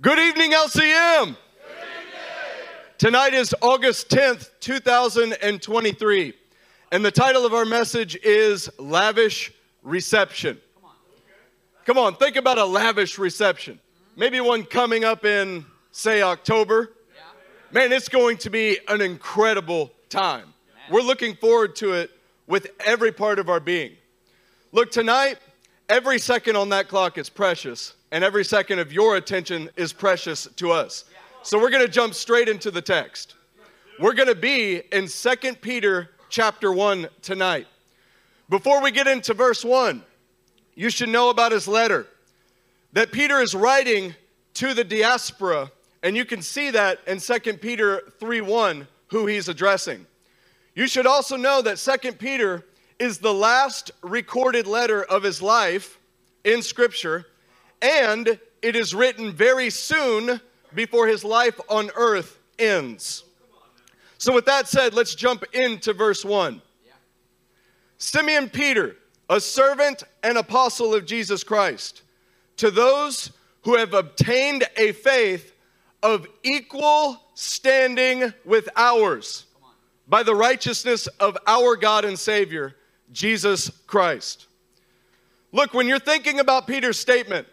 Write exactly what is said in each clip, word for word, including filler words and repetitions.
Good evening, L C M. Good evening. Tonight is August tenth, two thousand twenty-three, and the title of our message is Lavish Reception. Come on, Come on think about a lavish reception. Maybe one coming up in, say, October. Yeah. Man, it's going to be an incredible time. Yeah. We're looking forward to it with every part of our being. Look, tonight, every second on that clock is precious. And every second of your attention is precious to us. So we're going to jump straight into the text. We're going to be in Second Peter chapter one tonight. Before we get into verse one, you should know about his letter. That Peter is writing to the diaspora. And you can see that in Second Peter three one, who he's addressing. You should also know that Second Peter is the last recorded letter of his life in Scripture. And it is written very soon before his life on earth ends. So with that said, let's jump into verse one. Yeah. Simeon Peter, a servant and apostle of Jesus Christ, to those who have obtained a faith of equal standing with ours, by the righteousness of our God and Savior, Jesus Christ. Look, when you're thinking about Peter's statement,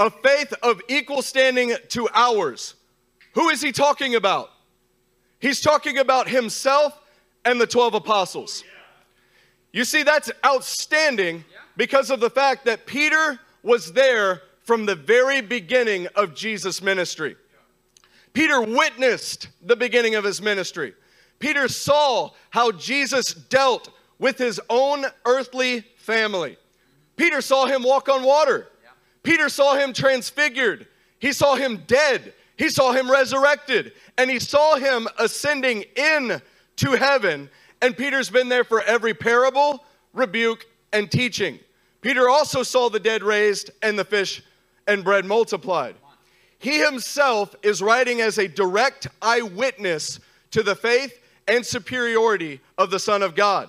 a faith of equal standing to ours. Who is he talking about? He's talking about himself and the twelve apostles. You see, that's outstanding because of the fact that Peter was there from the very beginning of Jesus' ministry. Peter witnessed the beginning of his ministry. Peter saw how Jesus dealt with his own earthly family. Peter saw him walk on water. Peter saw him transfigured. He saw him dead. He saw him resurrected. And he saw him ascending into heaven. And Peter's been there for every parable, rebuke, and teaching. Peter also saw the dead raised and the fish and bread multiplied. He himself is writing as a direct eyewitness to the faith and superiority of the Son of God.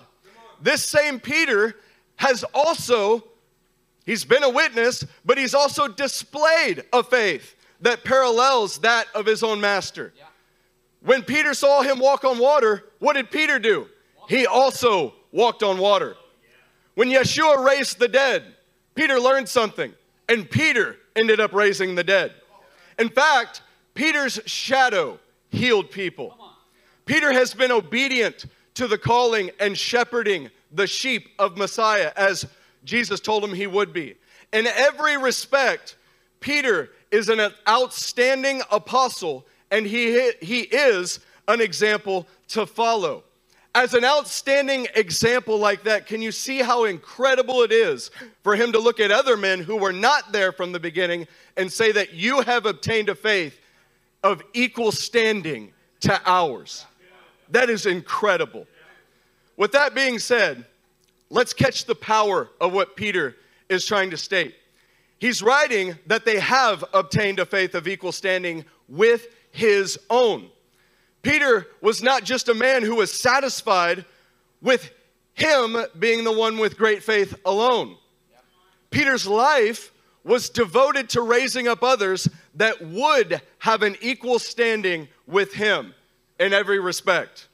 This same Peter has also... He's been a witness, but he's also displayed a faith that parallels that of his own master. Yeah. When Peter saw him walk on water, what did Peter do? He also walked on water. When Yeshua raised the dead, Peter learned something, and Peter ended up raising the dead. In fact, Peter's shadow healed people. Peter has been obedient to the calling and shepherding the sheep of Messiah as Jesus told him he would be. In every respect, Peter is an outstanding apostle, and he, he is an example to follow. As an outstanding example like that, can you see how incredible it is for him to look at other men who were not there from the beginning and say that you have obtained a faith of equal standing to ours? That is incredible. With that being said, let's catch the power of what Peter is trying to state. He's writing that they have obtained a faith of equal standing with his own. Peter was not just a man who was satisfied with him being the one with great faith alone. Peter's life was devoted to raising up others that would have an equal standing with him in every respect.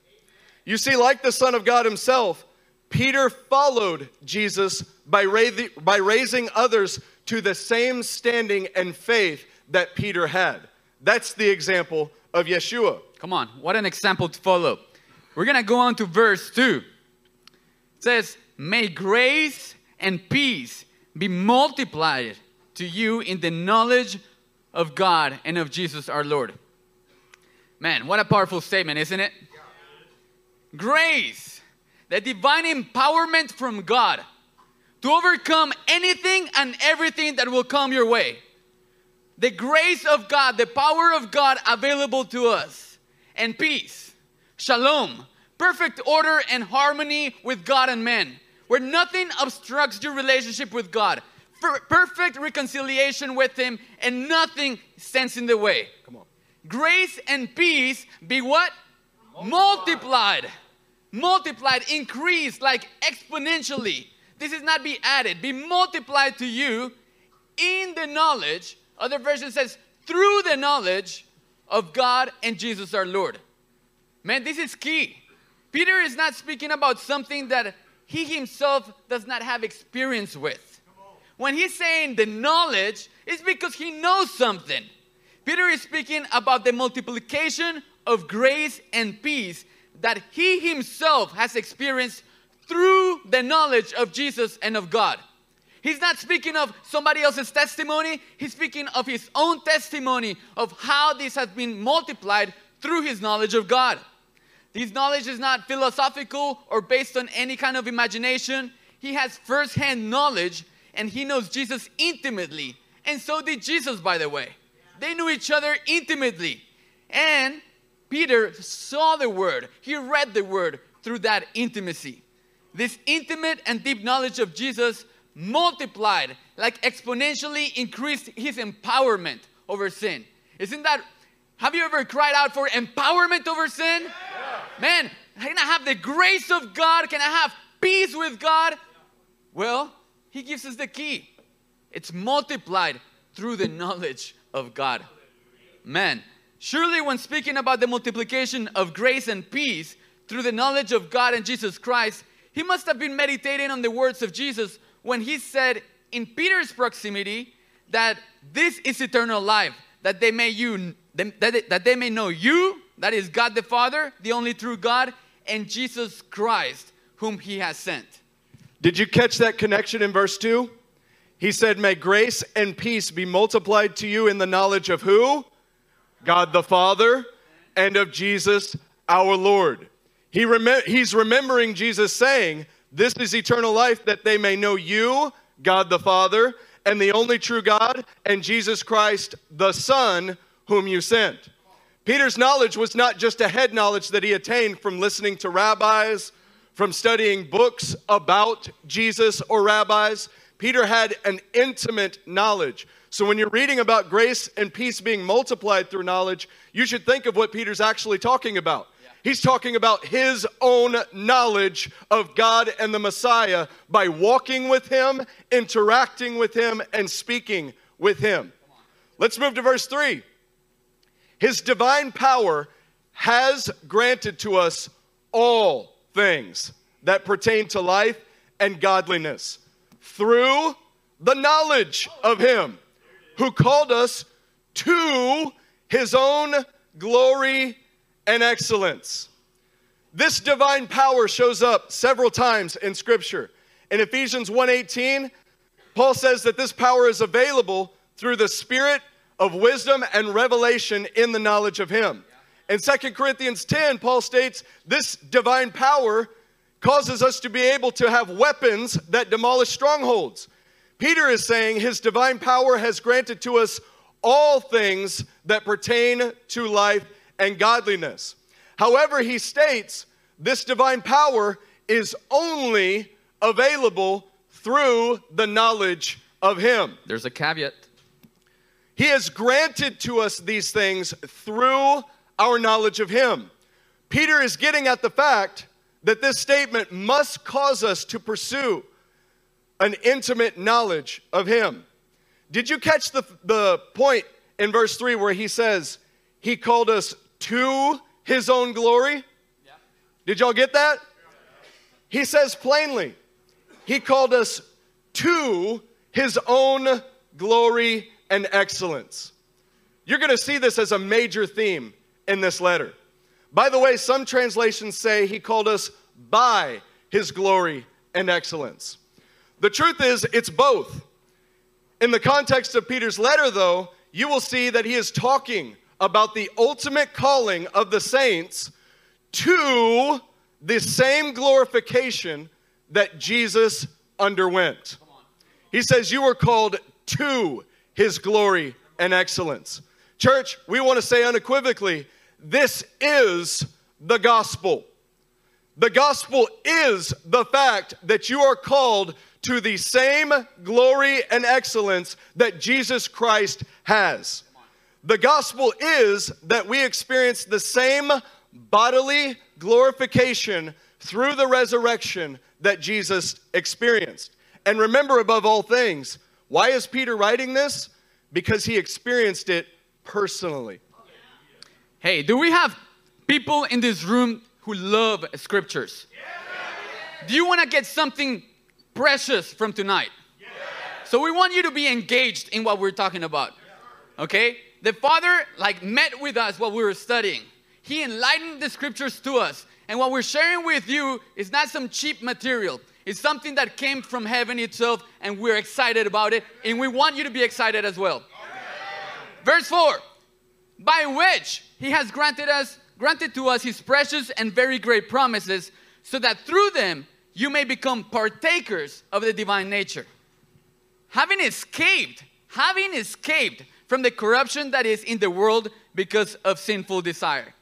You see, like the Son of God himself, Peter followed Jesus by, ra- by raising others to the same standing and faith that Peter had. That's the example of Yeshua. Come on, what an example to follow. We're going to go on to verse two. It says, "May grace and peace be multiplied to you in the knowledge of God and of Jesus our Lord." Man, what a powerful statement, isn't it? Grace. The divine empowerment from God to overcome anything and everything that will come your way. The grace of God, the power of God available to us. And peace, shalom, perfect order and harmony with God and man. Where nothing obstructs your relationship with God. For perfect reconciliation with Him and nothing stands in the way. Come on. Grace and peace be what? Multiplied. Multiplied. Multiplied, increased, like exponentially. This is not be added. Be multiplied to you in the knowledge. Other version says through the knowledge of God and Jesus our Lord. Man, this is key. Peter is not speaking about something that he himself does not have experience with. When he's saying the knowledge, it's because he knows something. Peter is speaking about the multiplication of grace and peace that he himself has experienced through the knowledge of Jesus and of God. He's not speaking of somebody else's testimony. He's speaking of his own testimony of how this has been multiplied through his knowledge of God. This knowledge is not philosophical or based on any kind of imagination. He has firsthand knowledge, and he knows Jesus intimately. And so did Jesus, by the way. They knew each other intimately. And Peter saw the word. He read the word through that intimacy. This intimate and deep knowledge of Jesus multiplied, like exponentially increased his empowerment over sin. Isn't that, have you ever cried out for empowerment over sin? Yeah. Man, can I have the grace of God? Can I have peace with God? Well, he gives us the key. It's multiplied through the knowledge of God. Man, surely when speaking about the multiplication of grace and peace through the knowledge of God and Jesus Christ, he must have been meditating on the words of Jesus when he said in Peter's proximity that this is eternal life, that they may you, that they may know you, that is God the Father, the only true God, and Jesus Christ, whom he has sent. Did you catch that connection in verse two? He said, may grace and peace be multiplied to you in the knowledge of who? God the Father, and of Jesus our Lord. He remem- he's remembering Jesus saying, this is eternal life, that they may know you, God the Father, and the only true God, and Jesus Christ, the Son, whom you sent. Peter's knowledge was not just a head knowledge that he attained from listening to rabbis, from studying books about Jesus or rabbis. Peter had an intimate knowledge. So when you're reading about grace and peace being multiplied through knowledge, you should think of what Peter's actually talking about. He's talking about his own knowledge of God and the Messiah by walking with him, interacting with him, and speaking with him. Let's move to verse three. His divine power has granted to us all things that pertain to life and godliness through the knowledge of him who called us to his own glory and excellence. This divine power shows up several times in Scripture. In Ephesians one eighteen, Paul says that this power is available through the spirit of wisdom and revelation in the knowledge of him. In Second Corinthians ten, Paul states this divine power causes us to be able to have weapons that demolish strongholds. Peter is saying his divine power has granted to us all things that pertain to life and godliness. However, he states this divine power is only available through the knowledge of him. There's a caveat. He has granted to us these things through our knowledge of him. Peter is getting at the fact that this statement must cause us to pursue an intimate knowledge of him. Did you catch the, the point in verse three where he says he called us to his own glory? Yeah. Did y'all get that? Yeah. He says plainly, he called us to his own glory and excellence. You're going to see this as a major theme in this letter. By the way, some translations say he called us by his glory and excellence. The truth is, it's both. In the context of Peter's letter, though, you will see that he is talking about the ultimate calling of the saints to the same glorification that Jesus underwent. He says you were called to his glory and excellence. Church, we want to say unequivocally, this is the gospel. The gospel is the fact that you are called to the same glory and excellence that Jesus Christ has. The gospel is that we experience the same bodily glorification through the resurrection that Jesus experienced. And remember above all things, why is Peter writing this? Because he experienced it personally. Hey, do we have people in this room who love scriptures? Yeah. Do you want to get something precious from tonight? Yeah. So we want you to be engaged in what we're talking about. Okay? The Father like met with us while we were studying. He enlightened the scriptures to us. And what we're sharing with you is not some cheap material. It's something that came from heaven itself, and we're excited about it, and we want you to be excited as well. Amen. Verse four, by which he has granted us, granted to us his precious and very great promises, so that through them you may become partakers of the divine nature. Having escaped, having escaped from the corruption that is in the world because of sinful desire.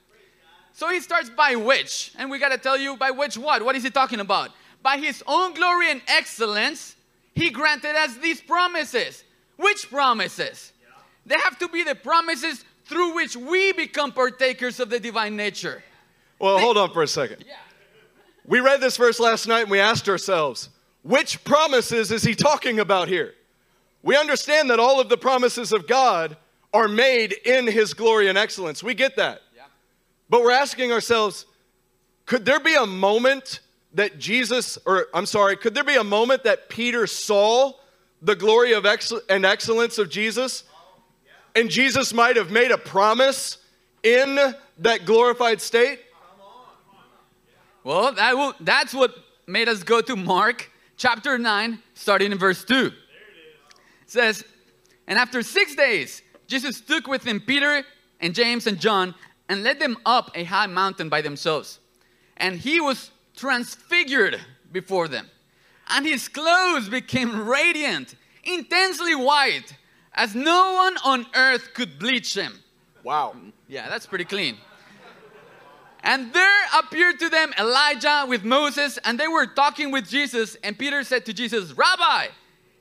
So he starts by which, and we got to tell you by which what? What is he talking about? By his own glory and excellence, he granted us these promises. Which promises? Yeah. They have to be the promises through which we become partakers of the divine nature. Well, they, hold on for a second. Yeah. We read this verse last night and we asked ourselves, which promises is he talking about here? We understand that all of the promises of God are made in his glory and excellence. We get that. Yeah. But we're asking ourselves, could there be a moment that Jesus, or I'm sorry, could there be a moment that Peter saw the glory of ex- and excellence of Jesus? And Jesus might have made a promise in that glorified state? Well, that will, that's what made us go to Mark chapter nine, starting in verse two. It says, and after six days, Jesus took with him Peter and James and John and led them up a high mountain by themselves. And he was transfigured before them, and his clothes became radiant, intensely white, as no one on earth could bleach them. Wow. Yeah, that's pretty clean. And there appeared to them Elijah with Moses, and they were talking with Jesus, and Peter said to Jesus, Rabbi,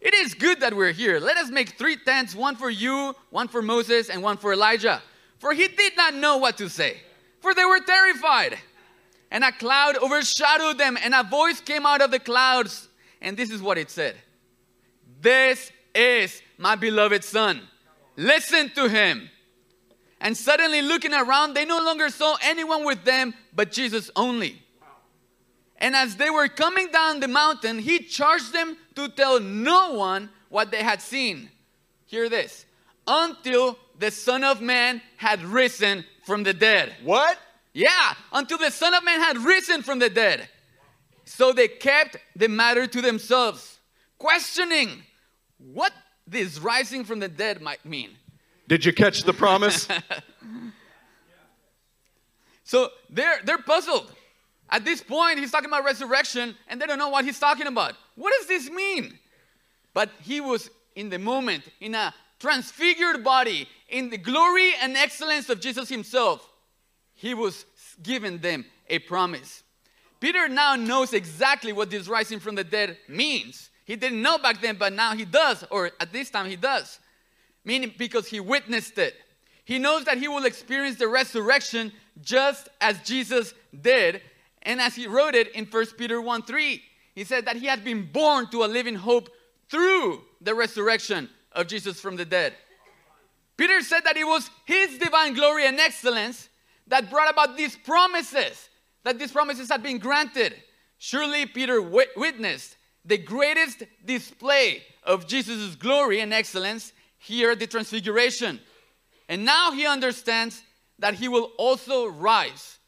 it is good that we're here. Let us make three tents, one for you, one for Moses, and one for Elijah. For he did not know what to say, for they were terrified. And a cloud overshadowed them, and a voice came out of the clouds. And this is what it said. This is my beloved son. Listen to him. And suddenly looking around, they no longer saw anyone with them, but Jesus only. And as they were coming down the mountain, he charged them to tell no one what they had seen. Hear this. Until the Son of Man had risen from the dead. What? Yeah, until the Son of Man had risen from the dead. So they kept the matter to themselves, questioning what this rising from the dead might mean. Did you catch the promise? So they're, they're puzzled. At this point, he's talking about resurrection, and they don't know what he's talking about. What does this mean? But he was in the moment, in a transfigured body, in the glory and excellence of Jesus himself. He was giving them a promise. Peter now knows exactly what this rising from the dead means. He didn't know back then, but now he does, or at this time he does. Meaning because he witnessed it. He knows that he will experience the resurrection just as Jesus did. And as he wrote it in First Peter one three, he said that he had been born to a living hope through the resurrection of Jesus from the dead. Peter said that it was his divine glory and excellence that brought about these promises, that these promises had been granted. Surely Peter w- witnessed the greatest display of Jesus' glory and excellence here at the Transfiguration. And now he understands that he will also rise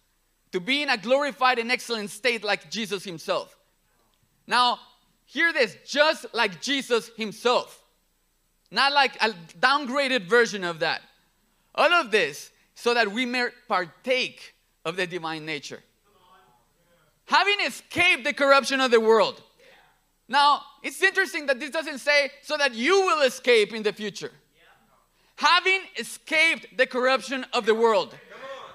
to be in a glorified and excellent state like Jesus himself. Now, hear this, just like Jesus himself. Not like a downgraded version of that. All of this so that we may partake of the divine nature. Yeah. Having escaped the corruption of the world. Yeah. Now, it's interesting that this doesn't say, so that you will escape in the future. Yeah. Having escaped the corruption of the world.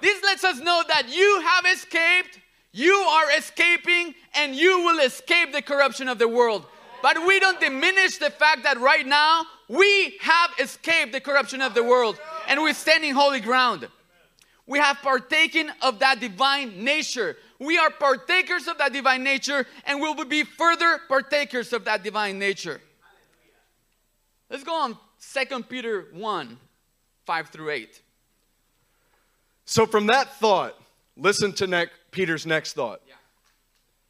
This lets us know that you have escaped, you are escaping, and you will escape the corruption of the world. But we don't diminish the fact that right now, we have escaped the corruption of the world. And we stand in holy ground. We have partaken of that divine nature. We are partakers of that divine nature, and we will be further partakers of that divine nature. Let's go on Second Peter one, five through eight. So from that thought, listen to ne- Peter's next thought. Yeah.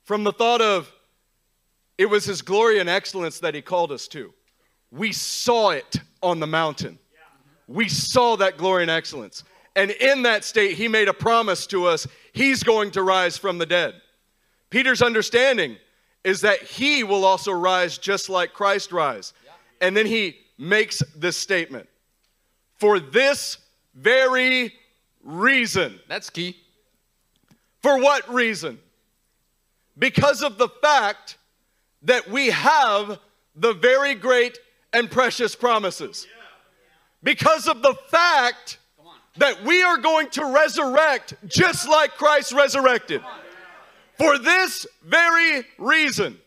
From the thought of, it was his glory and excellence that he called us to. We saw it on the mountain. Yeah. We saw that glory and excellence. And in that state, he made a promise to us. He's going to rise from the dead. Peter's understanding is that he will also rise just like Christ rise. Yeah. And then he makes this statement. For this very reason. That's key. For what reason? Because of the fact that we have the very great and precious promises. Yeah. Because of the fact that we are going to resurrect just like Christ resurrected. For this very reason,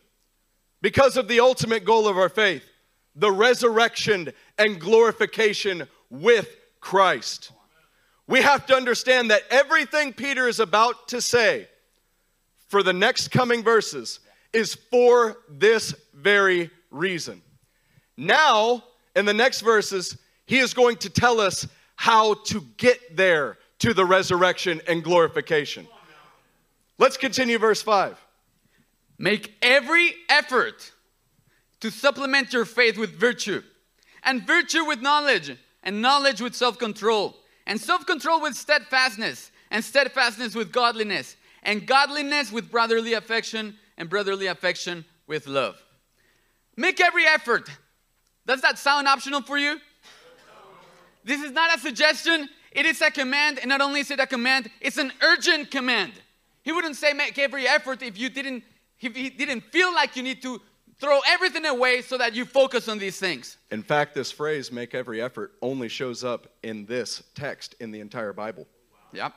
because of the ultimate goal of our faith, the resurrection and glorification with Christ. We have to understand that everything Peter is about to say for the next coming verses is for this very reason. Now, in the next verses, he is going to tell us how to get there to the resurrection and glorification. Let's continue verse five. Make every effort to supplement your faith with virtue, and virtue with knowledge, and knowledge with self-control, and self-control with steadfastness, and steadfastness with godliness, and godliness with brotherly affection, and brotherly affection with love. Make every effort. Does that sound optional for you? This is not a suggestion. It is a command. And not only is it a command, it's an urgent command. He wouldn't say make every effort if you didn't, if he didn't feel like you need to throw everything away so that you focus on these things. In fact, this phrase, make every effort, only shows up in this text in the entire Bible. Yep.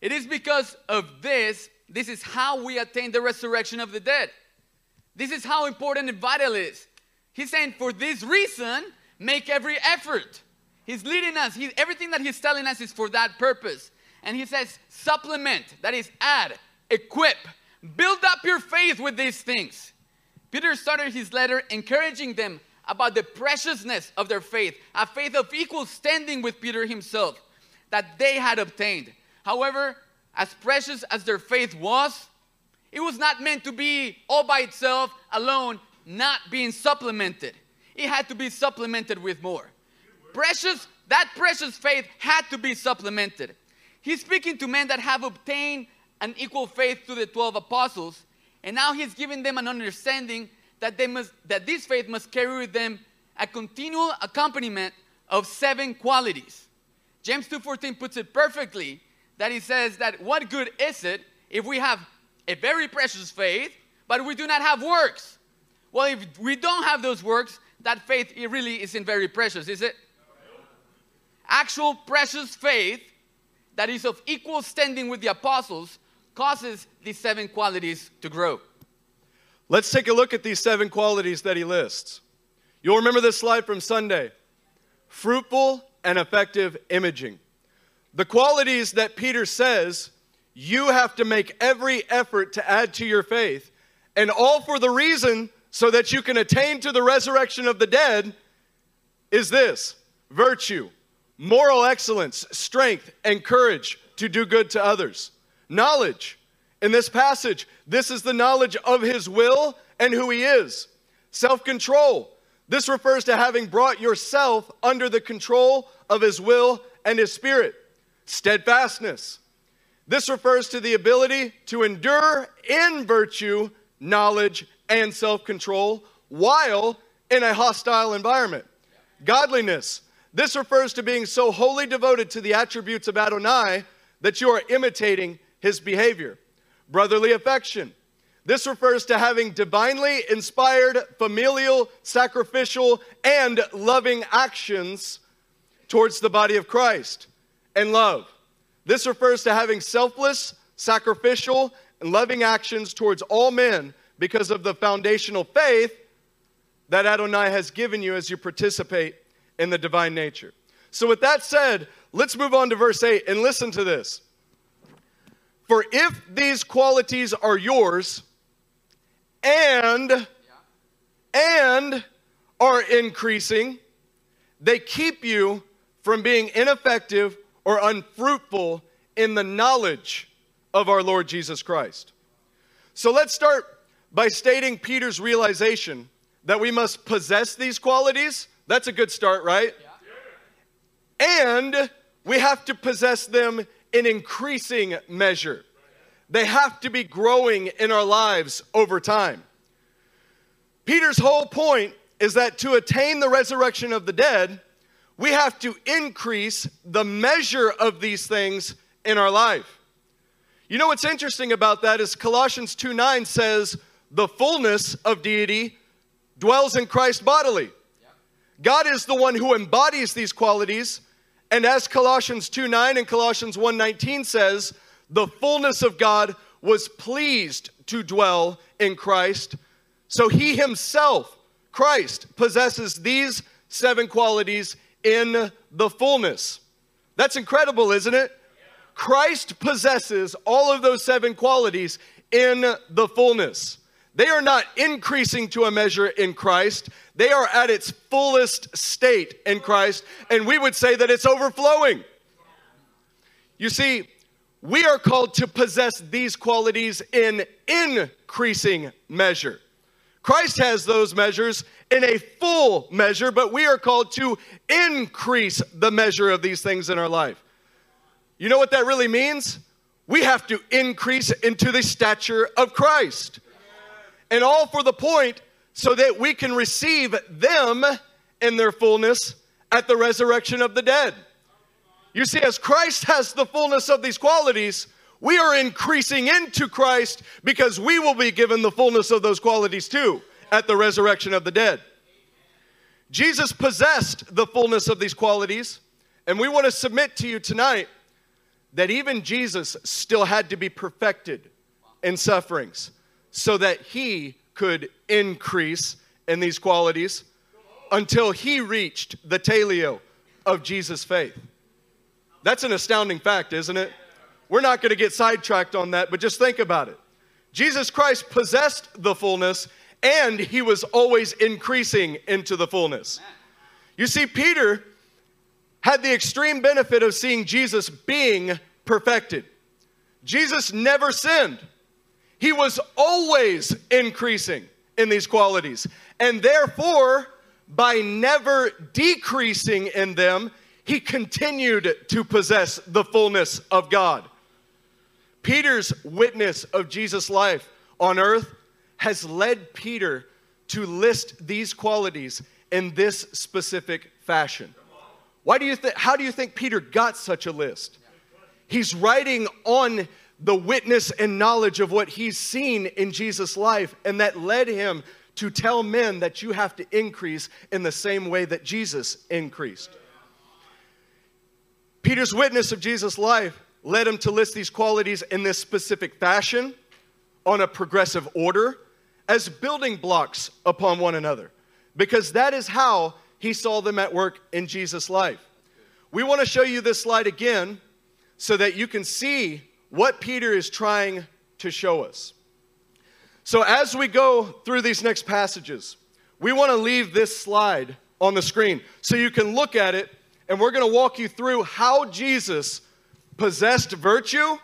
It is because of this, this is how we attain the resurrection of the dead. This is how important and vital it is. He's saying, for this reason, make every effort. He's leading us. He, everything that he's telling us is for that purpose. And he says, supplement, that is add, equip, build up your faith with these things. Peter started his letter encouraging them about the preciousness of their faith, a faith of equal standing with Peter himself that they had obtained. However, as precious as their faith was, it was not meant to be all by itself, alone, not being supplemented. It had to be supplemented with more. Precious, that precious faith had to be supplemented. He's speaking to men that have obtained an equal faith to the twelve apostles, and now he's giving them an understanding that they must, that this faith must carry with them a continual accompaniment of seven qualities. James two fourteen puts it perfectly, that he says that what good is it if we have a very precious faith, but we do not have works? Well, if we don't have those works, that faith, it really isn't very precious, is it? Actual precious faith that is of equal standing with the apostles causes these seven qualities to grow. Let's take a look at these seven qualities that he lists. You'll remember this slide from Sunday. Fruitful and effective imaging. The qualities that Peter says you have to make every effort to add to your faith, and all for the reason so that you can attain to the resurrection of the dead, is this: virtue, moral excellence, strength, and courage to do good to others. Knowledge. In this passage, this is the knowledge of his will and who he is. Self-control. This refers to having brought yourself under the control of his will and his spirit. Steadfastness. This refers to the ability to endure in virtue, knowledge, and self-control while in a hostile environment. Godliness. This refers to being so wholly devoted to the attributes of Adonai that you are imitating his behavior. Brotherly affection. This refers to having divinely inspired, familial, sacrificial, and loving actions towards the body of Christ. And love. This refers to having selfless, sacrificial, and loving actions towards all men because of the foundational faith that Adonai has given you as you participate in the divine nature. So with that said, let's move on to verse eight and listen to this. For if these qualities are yours and, and are increasing, they keep you from being ineffective or unfruitful in the knowledge of our Lord Jesus Christ. So let's start by stating Peter's realization that we must possess these qualities. That's a good start, right? Yeah. And we have to possess them in increasing measure. They have to be growing in our lives over time. Peter's whole point is that to attain the resurrection of the dead, we have to increase the measure of these things in our life. You know what's interesting about that is Colossians two nine says, the fullness of deity dwells in Christ bodily. God is the one who embodies these qualities. And as Colossians two nine and Colossians one nineteen says, the fullness of God was pleased to dwell in Christ. So he himself, Christ, possesses these seven qualities in the fullness. That's incredible, isn't it? Christ possesses all of those seven qualities in the fullness. They are not increasing to a measure in Christ. They are at its fullest state in Christ. And we would say that it's overflowing. You see, we are called to possess these qualities in increasing measure. Christ has those measures in a full measure, but we are called to increase the measure of these things in our life. You know what that really means? We have to increase into the stature of Christ. And all for the point so that we can receive them in their fullness at the resurrection of the dead. You see, as Christ has the fullness of these qualities, we are increasing into Christ because we will be given the fullness of those qualities too at the resurrection of the dead. Jesus possessed the fullness of these qualities, and we want to submit to you tonight that even Jesus still had to be perfected in sufferings, so that he could increase in these qualities until he reached the teleo of Jesus' faith. That's an astounding fact, isn't it? We're not going to get sidetracked on that, but just think about it. Jesus Christ possessed the fullness, and he was always increasing into the fullness. You see, Peter had the extreme benefit of seeing Jesus being perfected. Jesus never sinned. He was always increasing in these qualities. And therefore, by never decreasing in them, he continued to possess the fullness of God. Peter's witness of Jesus' life on earth has led Peter to list these qualities in this specific fashion. Why do you think? How do you think Peter got such a list? He's writing on the witness and knowledge of what he's seen in Jesus' life, and that led him to tell men that you have to increase in the same way that Jesus increased. Peter's witness of Jesus' life led him to list these qualities in this specific fashion, on a progressive order, as building blocks upon one another, because that is how he saw them at work in Jesus' life. We want to show you this slide again so that you can see what Peter is trying to show us. So as we go through these next passages, we want to leave this slide on the screen so you can look at it, and we're going to walk you through how Jesus possessed virtue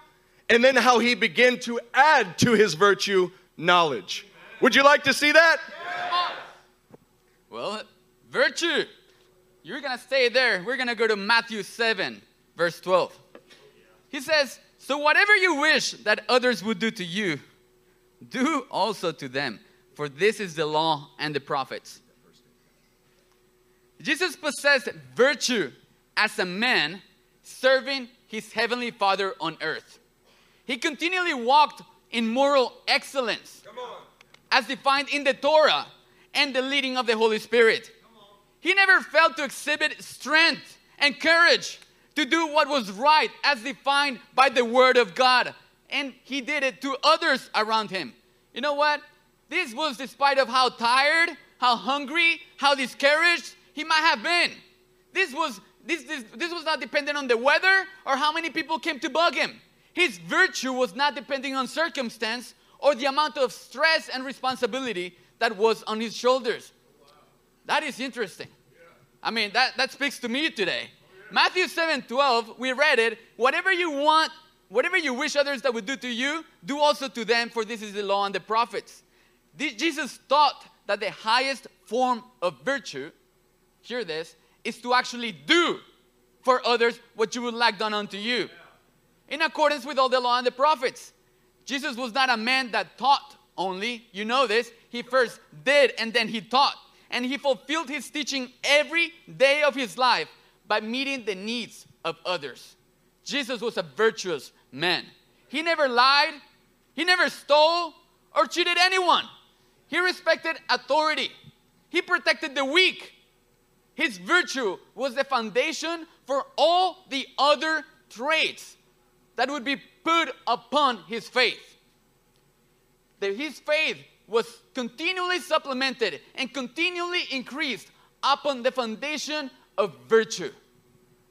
and then how he began to add to his virtue knowledge. Would you like to see that? Yes. Well, virtue. You're going to stay there. We're going to go to Matthew seven, verse twelve. He says, so whatever you wish that others would do to you, do also to them, for this is the law and the prophets. Jesus possessed virtue as a man serving his heavenly Father on earth. He continually walked in moral excellence, as defined in the Torah and the leading of the Holy Spirit. He never failed to exhibit strength and courage to do what was right as defined by the Word of God. And he did it to others around him. You know what? This was despite of how tired, how hungry, how discouraged he might have been. This was, this, this, this was not dependent on the weather or how many people came to bug him. His virtue was not depending on circumstance or the amount of stress and responsibility that was on his shoulders. That is interesting. I mean, that, that speaks to me today. Matthew seven twelve, we read it. Whatever you want, whatever you wish others that would do to you, do also to them, for this is the law and the prophets. This, Jesus taught that the highest form of virtue, hear this, is to actually do for others what you would like done unto you. In accordance with all the law and the prophets. Jesus was not a man that taught only. You know this. He first did and then he taught. And he fulfilled his teaching every day of his life by meeting the needs of others. Jesus was a virtuous man. He never lied. He never stole or cheated anyone. He respected authority. He protected the weak. His virtue was the foundation for all the other traits that would be put upon his faith. That his faith was continually supplemented and continually increased upon the foundation of virtue.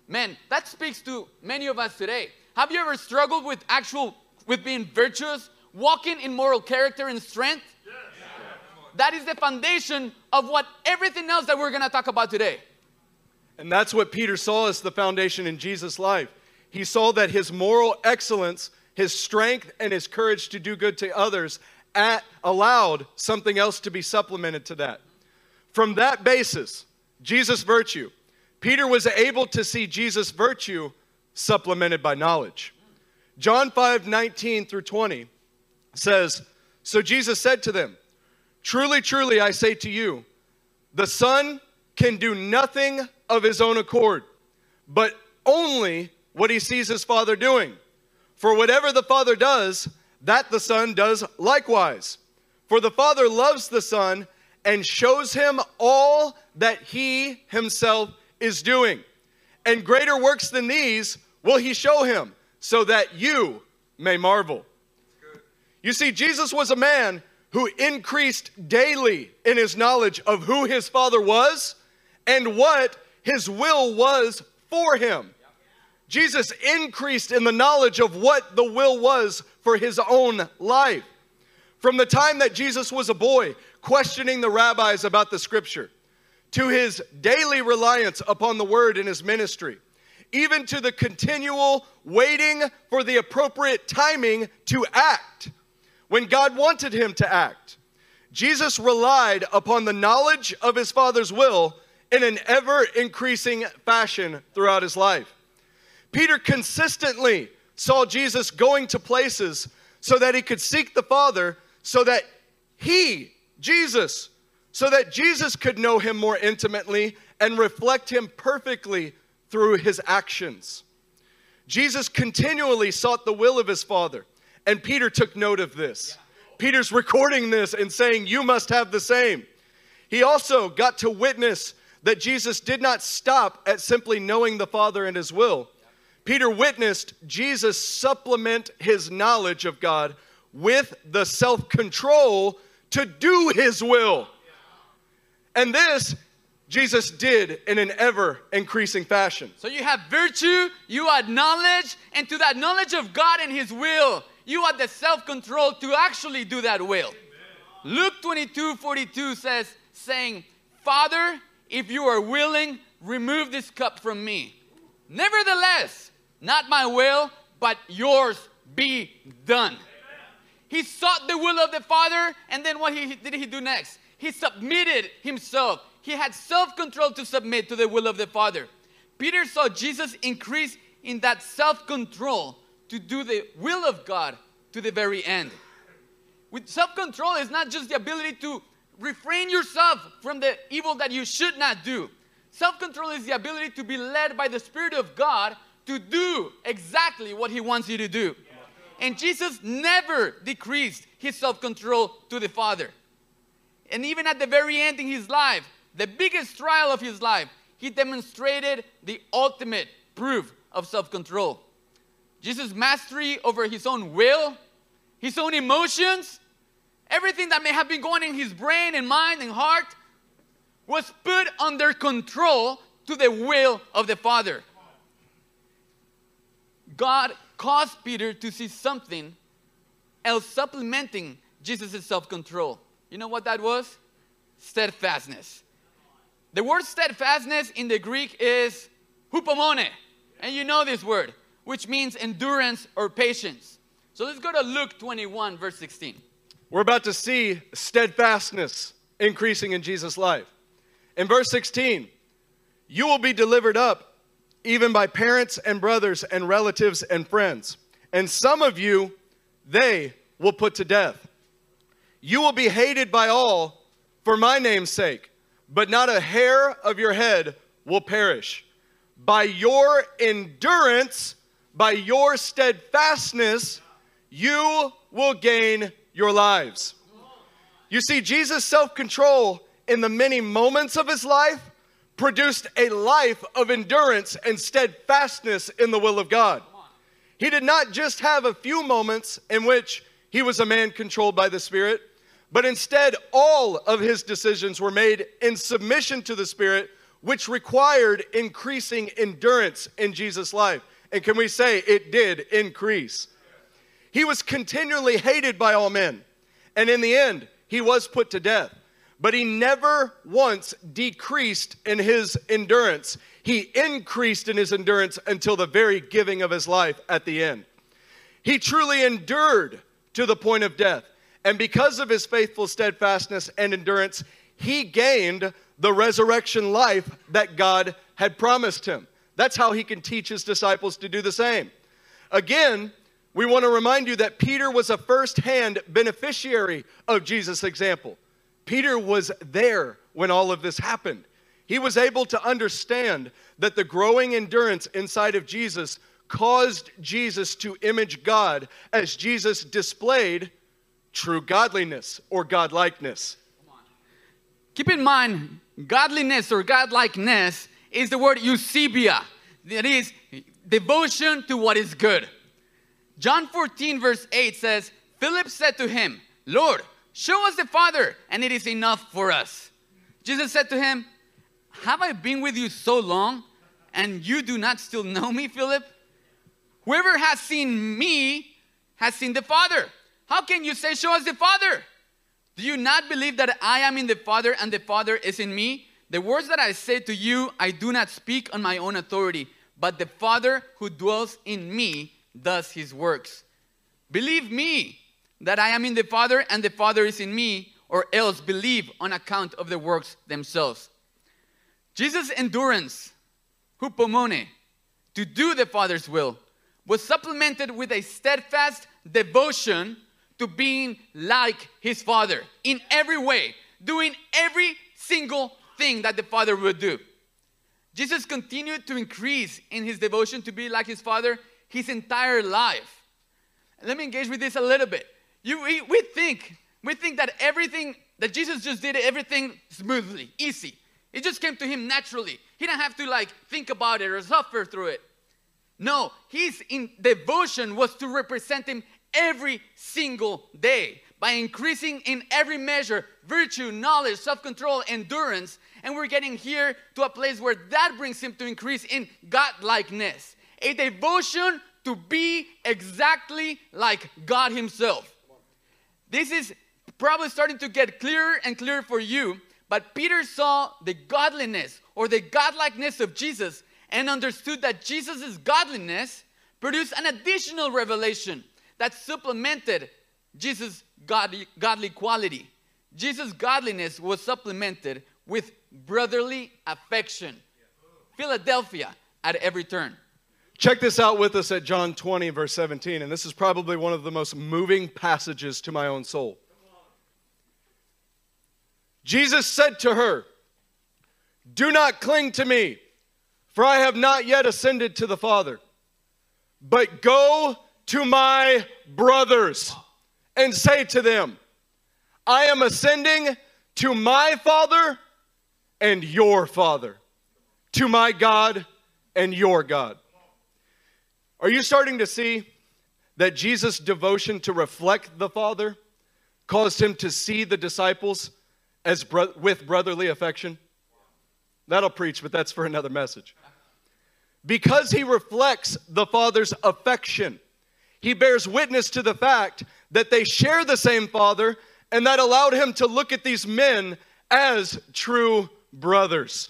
Man, that speaks to many of us today. Have you ever struggled with actual, with being virtuous, walking in moral character and strength? Yes. Yeah. That is the foundation of what everything else that we're going to talk about today. And that's what Peter saw as the foundation in Jesus' life. He saw that his moral excellence, his strength, and his courage to do good to others at, allowed something else to be supplemented to that. From that basis, Jesus' virtue, Peter was able to see Jesus' virtue supplemented by knowledge. John five nineteen through twenty says, "So Jesus said to them, 'Truly, truly, I say to you, the Son can do nothing of his own accord, but only what he sees his Father doing. For whatever the Father does, that the Son does likewise. For the Father loves the Son and shows him all that he himself is doing. And greater works than these will he show him, so that you may marvel.'" You see, Jesus was a man who increased daily in his knowledge of who his Father was and what his will was for him. Jesus increased in the knowledge of what the will was for his own life. From the time that Jesus was a boy, questioning the rabbis about the scripture, to his daily reliance upon the word in his ministry, even to the continual waiting for the appropriate timing to act when God wanted him to act, Jesus relied upon the knowledge of his Father's will in an ever-increasing fashion throughout his life. Peter consistently saw Jesus going to places so that he could seek the Father, so that he, Jesus, so that Jesus could know him more intimately and reflect him perfectly through his actions. Jesus continually sought the will of his Father. And Peter took note of this. Peter's recording this and saying, you must have the same. He also got to witness that Jesus did not stop at simply knowing the Father and his will. Peter witnessed Jesus supplement his knowledge of God with the self-control to do his will. And this Jesus did in an ever-increasing fashion. So you have virtue, you had knowledge, and to that knowledge of God and his will, you had the self-control to actually do that will. Amen. Luke twenty-two forty-two says, saying, "Father, if you are willing, remove this cup from me. Nevertheless, not my will, but yours be done." Amen. He sought the will of the Father, and then what he, did he do next? He submitted himself. He had self-control to submit to the will of the Father. Peter saw Jesus increase in that self-control to do the will of God to the very end. With self-control is not just the ability to refrain yourself from the evil that you should not do. Self-control is the ability to be led by the Spirit of God to do exactly what he wants you to do. And Jesus never decreased his self-control to the Father. And even at the very end in his life, the biggest trial of his life, he demonstrated the ultimate proof of self-control. Jesus' mastery over his own will, his own emotions, everything that may have been going in his brain and mind and heart was put under control to the will of the Father. God caused Peter to see something else supplementing Jesus' self-control. You know what that was? Steadfastness. The word steadfastness in the Greek is hupomone. And you know this word, which means endurance or patience. So let's go to Luke twenty-one, verse sixteen. We're about to see steadfastness increasing in Jesus' life. In verse sixteen, you will be delivered up even by parents and brothers and relatives and friends. And some of you, they will put to death. You will be hated by all for my name's sake, but not a hair of your head will perish. By your endurance, by your steadfastness, you will gain your lives. You see, Jesus' self-control in the many moments of his life produced a life of endurance and steadfastness in the will of God. He did not just have a few moments in which he was a man controlled by the Spirit, but instead all of his decisions were made in submission to the Spirit, which required increasing endurance in Jesus' life. And can we say it did increase? He was continually hated by all men, and in the end, he was put to death. But he never once decreased in his endurance. He increased in his endurance until the very giving of his life at the end. He truly endured to the point of death. And because of his faithful steadfastness and endurance, he gained the resurrection life that God had promised him. That's how he can teach his disciples to do the same. Again, we want to remind you that Peter was a first-hand beneficiary of Jesus' example. Peter was there when all of this happened. He was able to understand that the growing endurance inside of Jesus caused Jesus to image God as Jesus displayed true godliness or godlikeness. Keep in mind, godliness or godlikeness is the word eusebia. That is devotion to what is good. John fourteen verse eight says, Philip said to him, Lord, show us the Father, and it is enough for us. Jesus said to him, have I been with you so long, and you do not still know me, Philip? Whoever has seen me has seen the Father. How can you say, show us the Father? Do you not believe that I am in the Father, and the Father is in me? The words that I say to you, I do not speak on my own authority, but the Father who dwells in me does his works. Believe me, that I am in the Father and the Father is in me, or else believe on account of the works themselves. Jesus' endurance, hupomone, to do the Father's will, was supplemented with a steadfast devotion to being like his Father in every way, doing every single thing that the Father would do. Jesus continued to increase in his devotion to be like his Father his entire life. Let me engage with this a little bit. You, we, we think we think that everything, that Jesus just did everything smoothly, easy. It just came to him naturally. He didn't have to like think about it or suffer through it. No, his in, devotion was to represent him every single day by increasing in every measure, virtue, knowledge, self-control, endurance. And we're getting here to a place where that brings him to increase in godlikeness. A devotion to be exactly like God himself. This is probably starting to get clearer and clearer for you, but Peter saw the godliness or the godlikeness of Jesus and understood that Jesus' godliness produced an additional revelation that supplemented Jesus' godly, godly quality. Jesus' godliness was supplemented with brotherly affection. Philadelphia at every turn. Check this out with us at John twenty, verse seventeen, and this is probably one of the most moving passages to my own soul. Jesus said to her, do not cling to me, for I have not yet ascended to the Father, but go to my brothers and say to them, I am ascending to my Father and your Father, to my God and your God. Are you starting to see that Jesus' devotion to reflect the Father caused him to see the disciples as bro- with brotherly affection? That'll preach, but that's for another message. Because he reflects the Father's affection, he bears witness to the fact that they share the same Father, and that allowed him to look at these men as true brothers.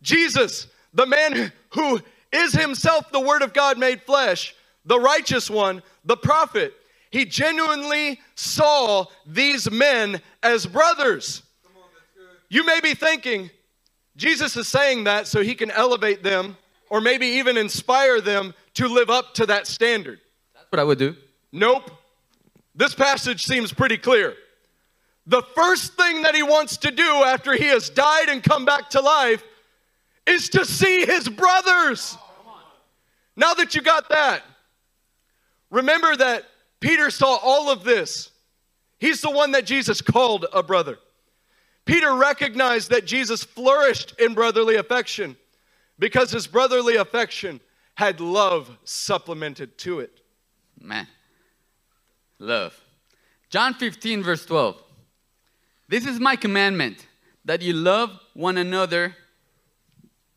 Jesus, the man who is himself the Word of God made flesh, the righteous one, the prophet. He genuinely saw these men as brothers. Come on, that's good. You may be thinking, Jesus is saying that so he can elevate them or maybe even inspire them to live up to that standard. That's what I would do. Nope. This passage seems pretty clear. The first thing that he wants to do after he has died and come back to life is to see his brothers. Now that you got that, remember that Peter saw all of this. He's the one that Jesus called a brother. Peter recognized that Jesus flourished in brotherly affection because his brotherly affection had love supplemented to it. Man, love. John fifteen verse twelve. This is my commandment, that you love one another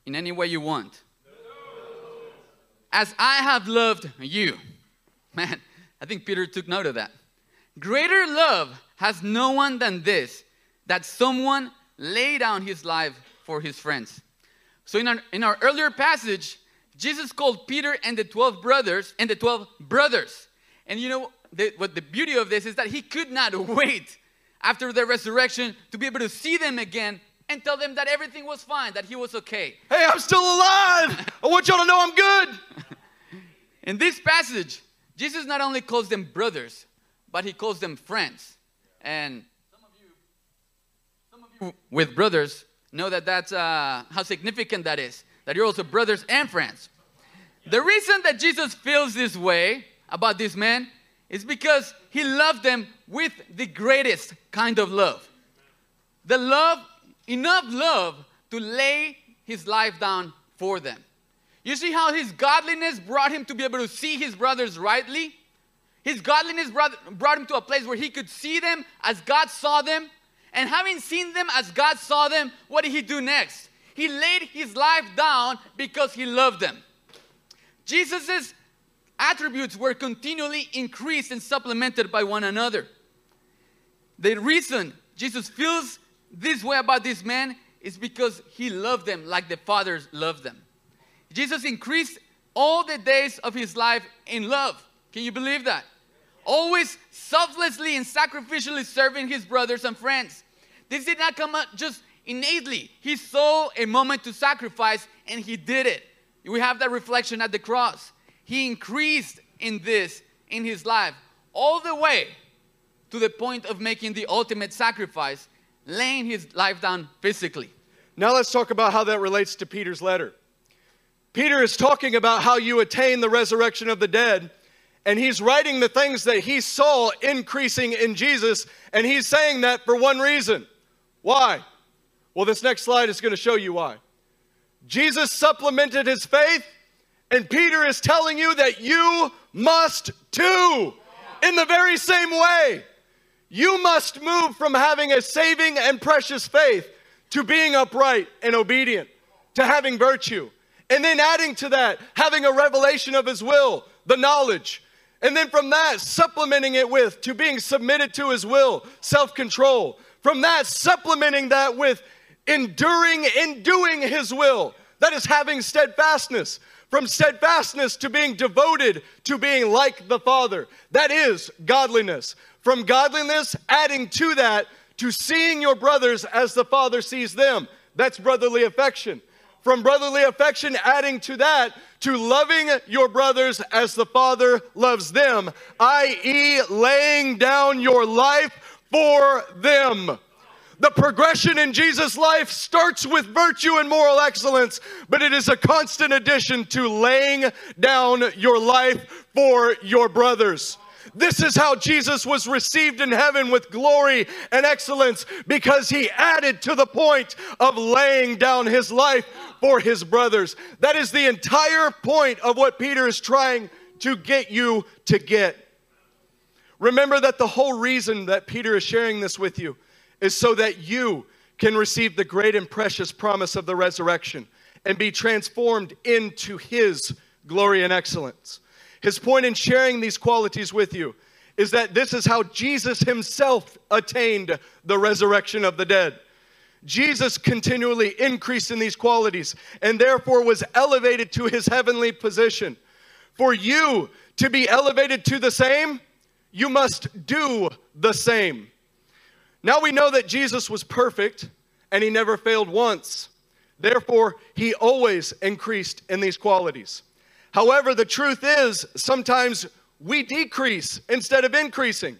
in any way you want. As I have loved you. Man, I think Peter took note of that. Greater love has no one than this, that someone lay down his life for his friends. So in our, in our earlier passage, Jesus called Peter and the twelve brothers and the twelve brothers. And you know the, what the beauty of this is, that he could not wait after the resurrection to be able to see them again and tell them that everything was fine, that he was okay. Hey, I'm still alive. I want y'all to know I'm good. In this passage, Jesus not only calls them brothers, but he calls them friends. And with brothers, know that that's uh, how significant that is, that you're also brothers and friends. The reason that Jesus feels this way about these men is because he loved them with the greatest kind of love. The love, enough love to lay his life down for them. You see how his godliness brought him to be able to see his brothers rightly? His godliness brought, brought him to a place where he could see them as God saw them. And having seen them as God saw them, what did he do next? He laid his life down because he loved them. Jesus' attributes were continually increased and supplemented by one another. The reason Jesus feels this way about these men is because he loved them like the fathers loved them. Jesus increased all the days of his life in love. Can you believe that? Always selflessly and sacrificially serving his brothers and friends. This did not come out just innately. He saw a moment to sacrifice and he did it. We have that reflection at the cross. He increased in this in his life all the way to the point of making the ultimate sacrifice, laying his life down physically. Now let's talk about how that relates to Peter's letter. Peter is talking about how you attain the resurrection of the dead. And he's writing the things that he saw increasing in Jesus. And he's saying that for one reason. Why? Well, this next slide is going to show you why. Jesus supplemented his faith. And Peter is telling you that you must too. In the very same way. You must move from having a saving and precious faith to being upright and obedient. To having virtue. And then adding to that, having a revelation of his will. The knowledge. And then from that, supplementing it with, to being submitted to his will, self-control. From that, supplementing that with enduring and doing his will. That is having steadfastness. From steadfastness to being devoted to being like the Father. That is godliness. From godliness, adding to that, to seeing your brothers as the Father sees them. That's brotherly affection. From brotherly affection, adding to that, to loving your brothers as the Father loves them, that is laying down your life for them. The progression in Jesus' life starts with virtue and moral excellence, but it is a constant addition to laying down your life for your brothers. This is how Jesus was received in heaven with glory and excellence, because he added to the point of laying down his life for his brothers. That is the entire point of what Peter is trying to get you to get. Remember that the whole reason that Peter is sharing this with you is so that you can receive the great and precious promise of the resurrection and be transformed into his glory and excellence. His point in sharing these qualities with you is that this is how Jesus himself attained the resurrection of the dead. Jesus continually increased in these qualities and therefore was elevated to his heavenly position. For you to be elevated to the same, you must do the same. Now we know that Jesus was perfect and he never failed once. Therefore, he always increased in these qualities. However, the truth is, sometimes we decrease instead of increasing.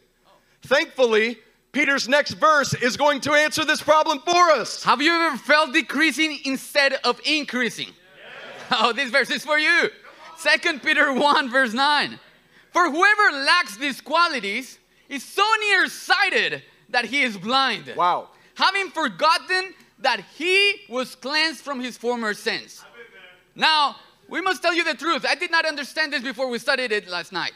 Thankfully, Peter's next verse is going to answer this problem for us. Have you ever felt decreasing instead of increasing? Yeah. Oh, this verse is for you. Second Peter one verse nine. For whoever lacks these qualities is so nearsighted that he is blind. Wow. Having forgotten that he was cleansed from his former sins. Now, we must tell you the truth. I did not understand this before we studied it last night.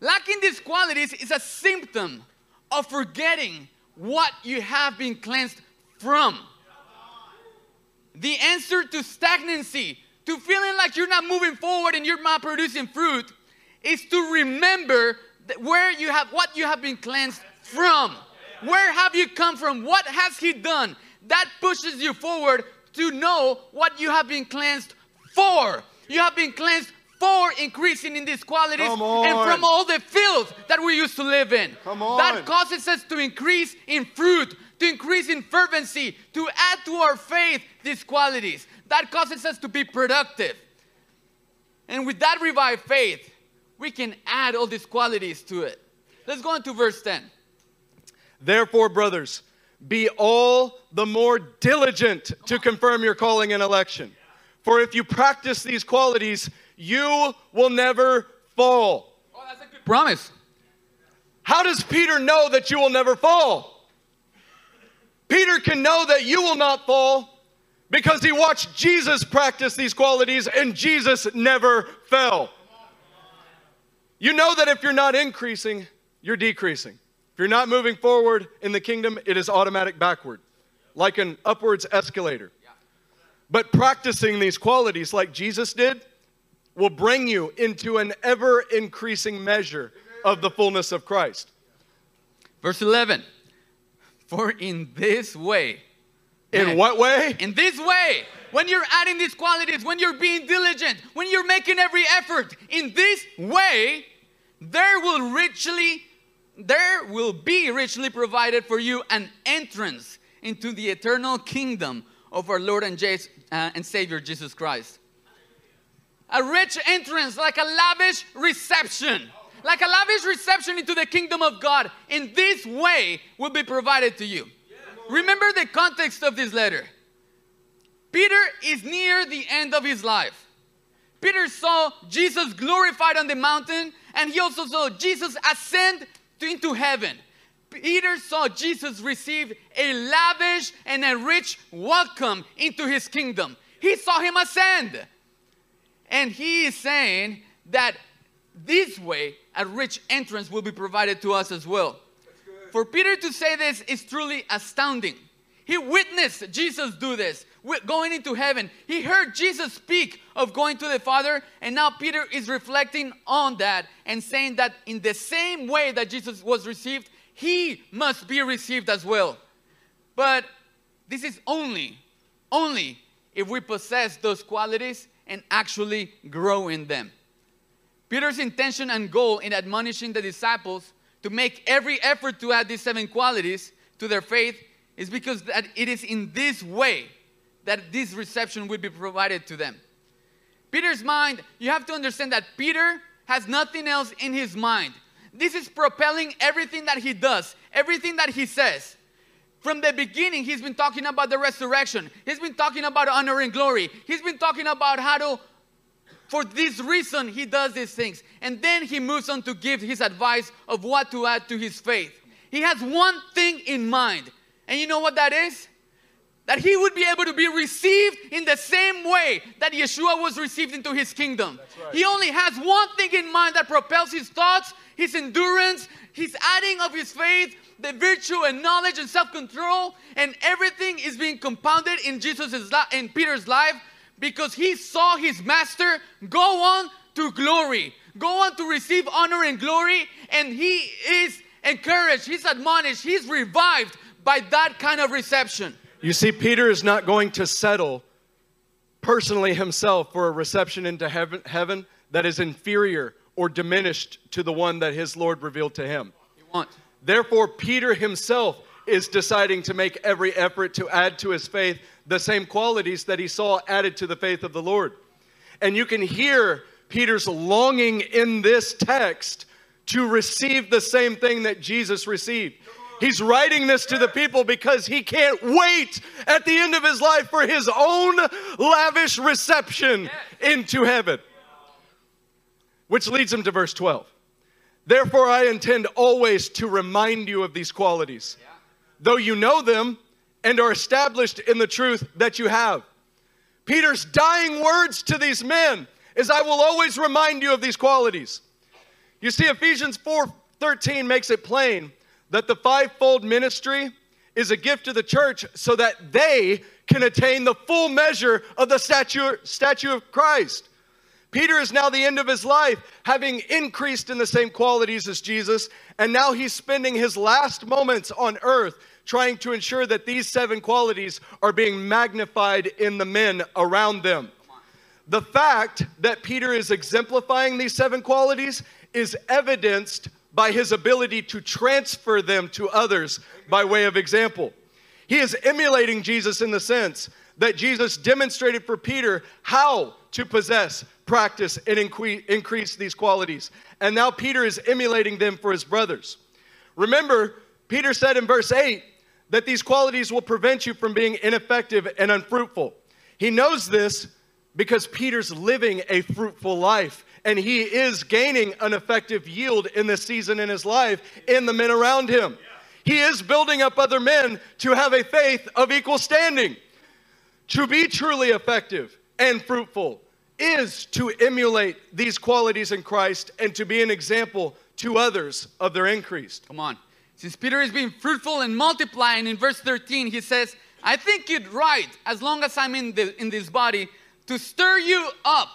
Lacking these qualities is a symptom of forgetting what you have been cleansed from. The answer to stagnancy, to feeling like you're not moving forward and you're not producing fruit, is to remember that where you have, what you have been cleansed from. Where have you come from? What has he done? That pushes you forward to know what you have been cleansed for. You have been cleansed for increasing in these qualities and from all the filth that we used to live in. Come on. That causes us to increase in fruit, to increase in fervency, to add to our faith these qualities. That causes us to be productive. And with that revived faith, we can add all these qualities to it. Let's go on to verse ten. Therefore, brothers, be all the more diligent to confirm your calling and election. For if you practice these qualities, you will never fall. Oh, that's a good promise. How does Peter know that you will never fall? Peter can know that you will not fall because he watched Jesus practice these qualities and Jesus never fell. You know that if you're not increasing, you're decreasing. If you're not moving forward in the kingdom, it is automatic backward, like an upwards escalator. But practicing these qualities like Jesus did will bring you into an ever-increasing measure of the fullness of Christ. Verse eleven, for in this way. In man, what way? In this way. When you're adding these qualities, when you're being diligent, when you're making every effort, in this way, there will richly There will be richly provided for you an entrance into the eternal kingdom of our Lord and, Jesus, uh, and Savior Jesus Christ. A rich entrance, like a lavish reception. Like a lavish reception into the kingdom of God. In this way will be provided to you. Remember the context of this letter. Peter is near the end of his life. Peter saw Jesus glorified on the mountain, and he also saw Jesus ascend into heaven. Peter saw Jesus receive a lavish and a rich welcome into his kingdom. He saw him ascend. And he is saying that this way a rich entrance will be provided to us as well. For Peter to say this is truly astounding. He witnessed Jesus do this, going into heaven. He heard Jesus speak of going to the Father, and now Peter is reflecting on that and saying that in the same way that Jesus was received, he must be received as well. But this is only, only if we possess those qualities and actually grow in them. Peter's intention and goal in admonishing the disciples to make every effort to add these seven qualities to their faith is because that it is in this way that this reception will be provided to them. Peter's mind, you have to understand that Peter has nothing else in his mind. This is propelling everything that he does, everything that he says. From the beginning, he's been talking about the resurrection. He's been talking about honor and glory. He's been talking about how to, for this reason, he does these things. And then he moves on to give his advice of what to add to his faith. He has one thing in mind. And you know what that is? That he would be able to be received in the same way that Yeshua was received into his kingdom. Right. He only has one thing in mind that propels his thoughts, his endurance, his adding of his faith, the virtue and knowledge and self-control, and everything is being compounded in Jesus' li- in Peter's life because he saw his master go on to glory, go on to receive honor and glory, and he is encouraged, he's admonished, he's revived by that kind of reception. You see, Peter is not going to settle personally himself for a reception into heaven, heaven that is inferior or diminished to the one that his Lord revealed to him. Therefore, Peter himself is deciding to make every effort to add to his faith the same qualities that he saw added to the faith of the Lord. And you can hear Peter's longing in this text to receive the same thing that Jesus received. He's writing this to the people because he can't wait at the end of his life for his own lavish reception into heaven. Which leads him to verse twelve. Therefore, I intend always to remind you of these qualities, though you know them and are established in the truth that you have. Peter's dying words to these men is, I will always remind you of these qualities. You see, Ephesians four thirteen makes it plain that the fivefold ministry is a gift to the church so that they can attain the full measure of the stature, stature of Christ. Peter is now the end of his life, having increased in the same qualities as Jesus, and now he's spending his last moments on earth trying to ensure that these seven qualities are being magnified in the men around them. The fact that Peter is exemplifying these seven qualities is evidenced by his ability to transfer them to others by way of example. He is emulating Jesus in the sense that Jesus demonstrated for Peter how to possess, practice, and increase these qualities. And now Peter is emulating them for his brothers. Remember, Peter said in verse eight that these qualities will prevent you from being ineffective and unfruitful. He knows this because Peter's living a fruitful life, and he is gaining an effective yield in this season in his life in the men around him. He is building up other men to have a faith of equal standing. To be truly effective and fruitful is to emulate these qualities in Christ and to be an example to others of their increase. Come on. Since Peter is being fruitful and multiplying, in verse thirteen he says, I think it right, as long as I'm in, the, in this body, to stir you up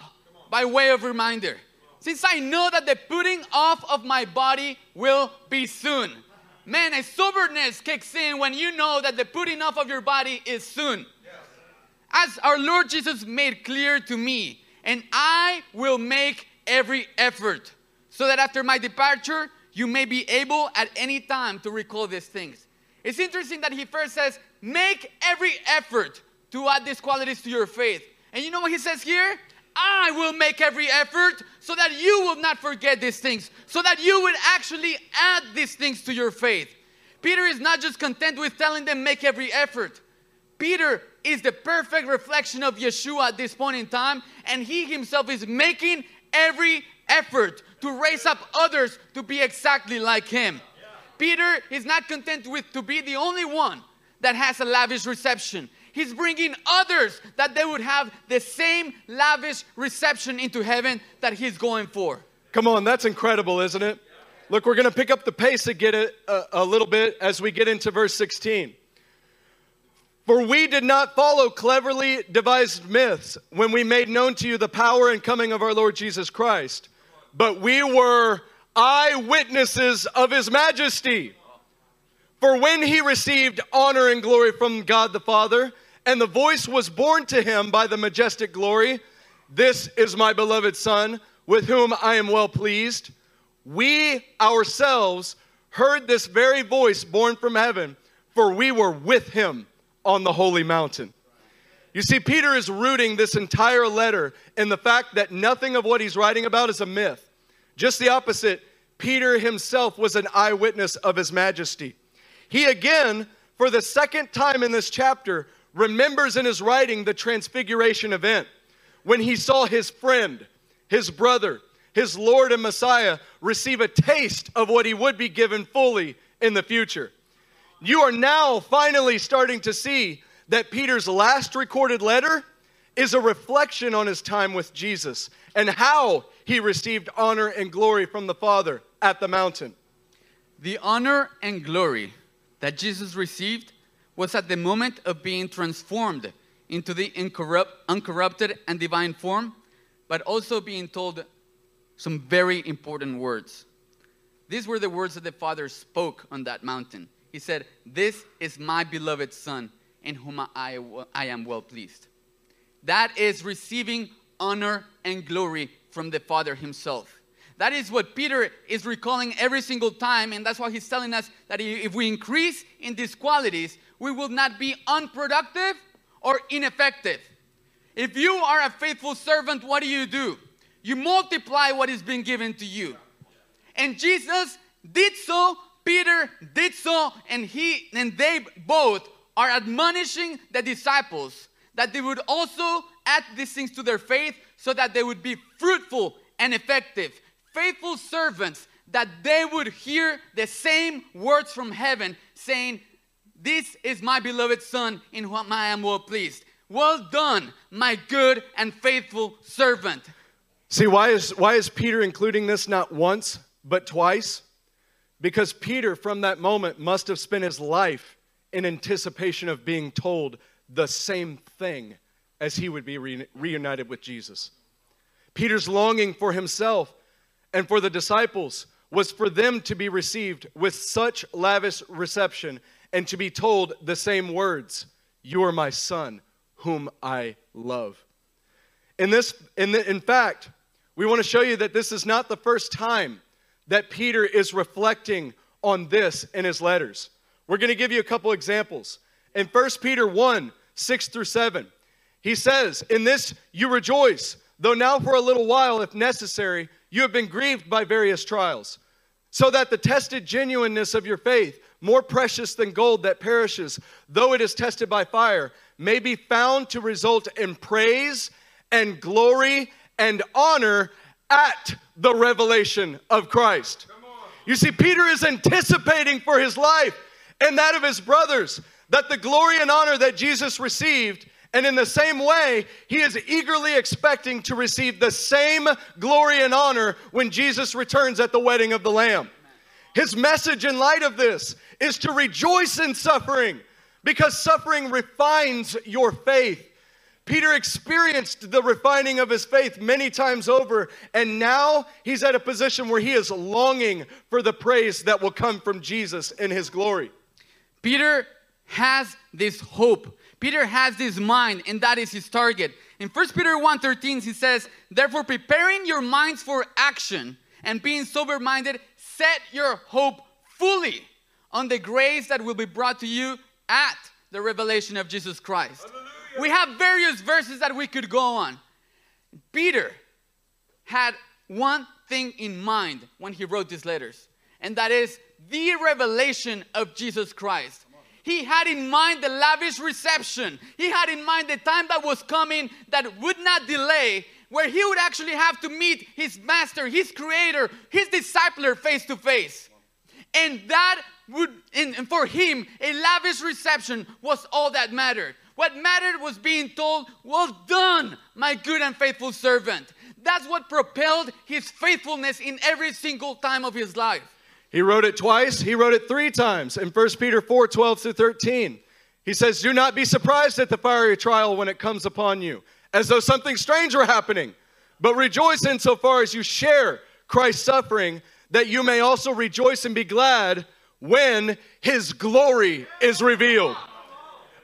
by way of reminder, since I know that the putting off of my body will be soon. Man, a soberness kicks in when you know that the putting off of your body is soon. As our Lord Jesus made clear to me, and I will make every effort, so that after my departure, you may be able at any time to recall these things. It's interesting that he first says, make every effort to add these qualities to your faith. And you know what he says here? I will make every effort so that you will not forget these things, so that you will actually add these things to your faith. Peter is not just content with telling them make every effort. Peter is the perfect reflection of Yeshua at this point in time, and he himself is making every effort to raise up others to be exactly like him. Yeah. Peter is not content with to be the only one that has a lavish reception. He's bringing others that they would have the same lavish reception into heaven that he's going for. Come on, that's incredible, isn't it? Look, we're going to pick up the pace a, get a, a, a little bit as we get into verse sixteen. For we did not follow cleverly devised myths when we made known to you the power and coming of our Lord Jesus Christ, but we were eyewitnesses of his majesty. For when he received honor and glory from God the Father, and the voice was borne to him by the majestic glory, this is my beloved Son, with whom I am well pleased. We ourselves heard this very voice borne from heaven, for we were with him on the holy mountain. You see, Peter is rooting this entire letter in the fact that nothing of what he's writing about is a myth. Just the opposite, Peter himself was an eyewitness of his majesty. He again, for the second time in this chapter, remembers in his writing the transfiguration event, when he saw his friend, his brother, his Lord and Messiah receive a taste of what he would be given fully in the future. You are now finally starting to see that Peter's last recorded letter is a reflection on his time with Jesus and how he received honor and glory from the Father at the mountain. The honor and glory that Jesus received was at the moment of being transformed into the incorrupt, uncorrupted and divine form, but also being told some very important words. These were the words that the Father spoke on that mountain. He said, "This is my beloved Son, in whom I, I am well pleased. That is receiving honor and glory from the Father himself. That is what Peter is recalling every single time, and that's why he's telling us that if we increase in these qualities, we will not be unproductive or ineffective. If you are a faithful servant, what do you do? You multiply what is being given to you. And Jesus did so, Peter did so, and he and they both are admonishing the disciples that they would also add these things to their faith so that they would be fruitful and effective. Faithful servants, that they would hear the same words from heaven saying, "This is my beloved Son in whom I am well pleased. Well done, my good and faithful servant." See, why is, why is Peter including this not once, but twice? Because Peter, from that moment, must have spent his life in anticipation of being told the same thing as he would be re- reunited with Jesus. Peter's longing for himself and for the disciples was for them to be received with such lavish reception and to be told the same words, "You are my Son, whom I love." In this, in, the, in fact, we want to show you that this is not the first time that Peter is reflecting on this in his letters. We're going to give you a couple examples. In First Peter one, six through seven, he says, "In this you rejoice, though now for a little while, if necessary, you have been grieved by various trials, so that the tested genuineness of your faith, more precious than gold that perishes, though it is tested by fire, may be found to result in praise and glory and honor at the revelation of Christ." You see, Peter is anticipating for his life and that of his brothers that the glory and honor that Jesus received, and in the same way, he is eagerly expecting to receive the same glory and honor when Jesus returns at the wedding of the Lamb. His message in light of this is to rejoice in suffering, because suffering refines your faith. Peter experienced the refining of his faith many times over, and now he's at a position where he is longing for the praise that will come from Jesus in his glory. Peter has this hope. Peter has this mind, and that is his target. In First Peter one thirteen, he says, "Therefore, preparing your minds for action and being sober-minded, set your hope fully on the grace that will be brought to you at the revelation of Jesus Christ." Hallelujah. We have various verses that we could go on. Peter had one thing in mind when he wrote these letters, and that is the revelation of Jesus Christ. He had in mind the lavish reception. He had in mind the time that was coming that would not delay, where he would actually have to meet his master, his creator, his discipler face to face. And that would, and for him, a lavish reception was all that mattered. What mattered was being told, "Well done, my good and faithful servant." That's what propelled his faithfulness in every single time of his life. He wrote it twice. He wrote it three times. In First Peter four, twelve through thirteen, he says, "Do not be surprised at the fiery trial when it comes upon you, as though something strange were happening. But rejoice insofar as you share Christ's suffering, that you may also rejoice and be glad when his glory is revealed."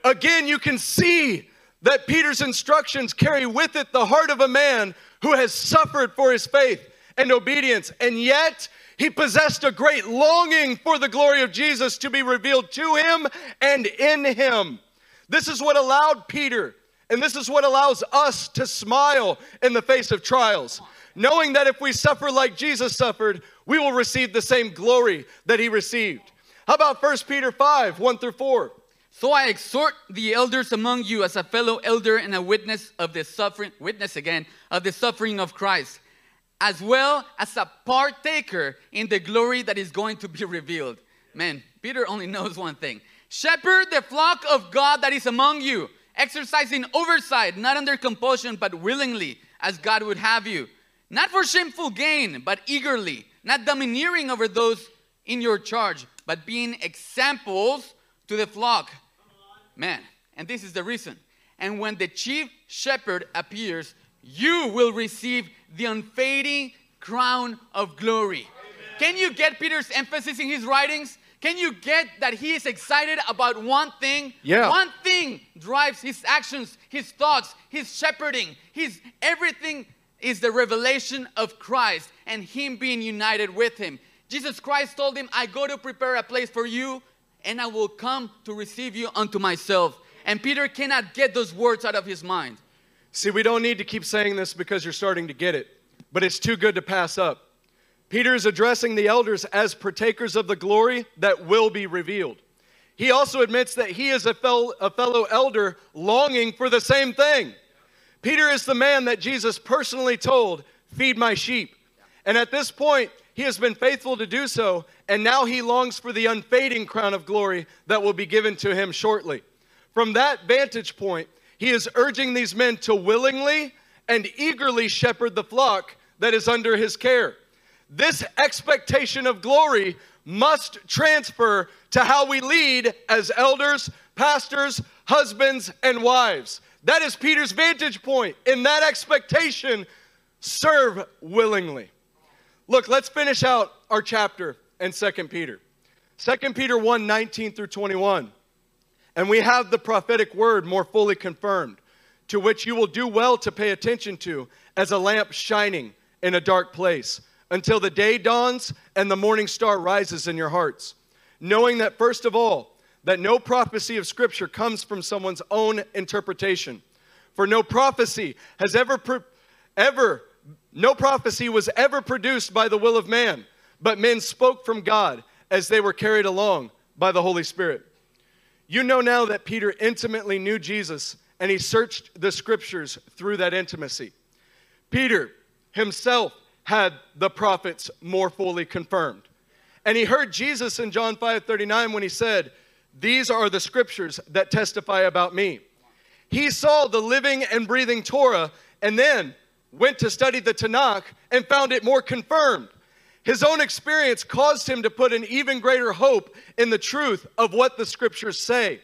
Again, you can see that Peter's instructions carry with it the heart of a man who has suffered for his faith and obedience, and yet he possessed a great longing for the glory of Jesus to be revealed to him and in him. This is what allowed Peter, and this is what allows us to smile in the face of trials, knowing that if we suffer like Jesus suffered, we will receive the same glory that he received. How about First Peter five, one through four? "So I exhort the elders among you as a fellow elder and a witness of the suffering, witness again, of the suffering of Christ, as well as a partaker in the glory that is going to be revealed." Man, Peter only knows one thing. "Shepherd the flock of God that is among you, exercising oversight, not under compulsion, but willingly, as God would have you. Not for shameful gain, but eagerly, not domineering over those in your charge, but being examples to the flock." Man, and this is the reason. "And when the chief shepherd appears, you will receive the unfading crown of glory." Amen. Can you get Peter's emphasis in his writings? Can you get that he is excited about one thing? Yeah. One thing drives his actions, his thoughts, his shepherding, his everything is the revelation of Christ and him being united with him. Jesus Christ told him, I go to prepare a place for you and I will come to receive you unto myself. And Peter cannot get those words out of his mind. See, we don't need to keep saying this because you're starting to get it, but it's too good to pass up. Peter is addressing the elders as partakers of the glory that will be revealed. He also admits that he is a fellow, a fellow elder longing for the same thing. Peter is the man that Jesus personally told, feed my sheep. And at this point, he has been faithful to do so, and now he longs for the unfading crown of glory that will be given to him shortly. From that vantage point, he is urging these men to willingly and eagerly shepherd the flock that is under his care. This expectation of glory must transfer to how we lead as elders, pastors, husbands, and wives. That is Peter's vantage point. In that expectation, serve willingly. Look, let's finish out our chapter in Second Peter. Second Peter one, nineteen through twenty-one. And we have the prophetic word more fully confirmed, to which you will do well to pay attention to as a lamp shining in a dark place, until the day dawns and the morning star rises in your hearts, knowing that first of all, that no prophecy of Scripture comes from someone's own interpretation. For no prophecy has ever, ever, no prophecy was ever produced by the will of man, but men spoke from God as they were carried along by the Holy Spirit. You know now that Peter intimately knew Jesus, and he searched the Scriptures through that intimacy. Peter himself had the prophets more fully confirmed. And he heard Jesus in John five thirty-nine when he said, these are the scriptures that testify about me. He saw the living and breathing Torah and then went to study the Tanakh and found it more confirmed. His own experience caused him to put an even greater hope in the truth of what the scriptures say.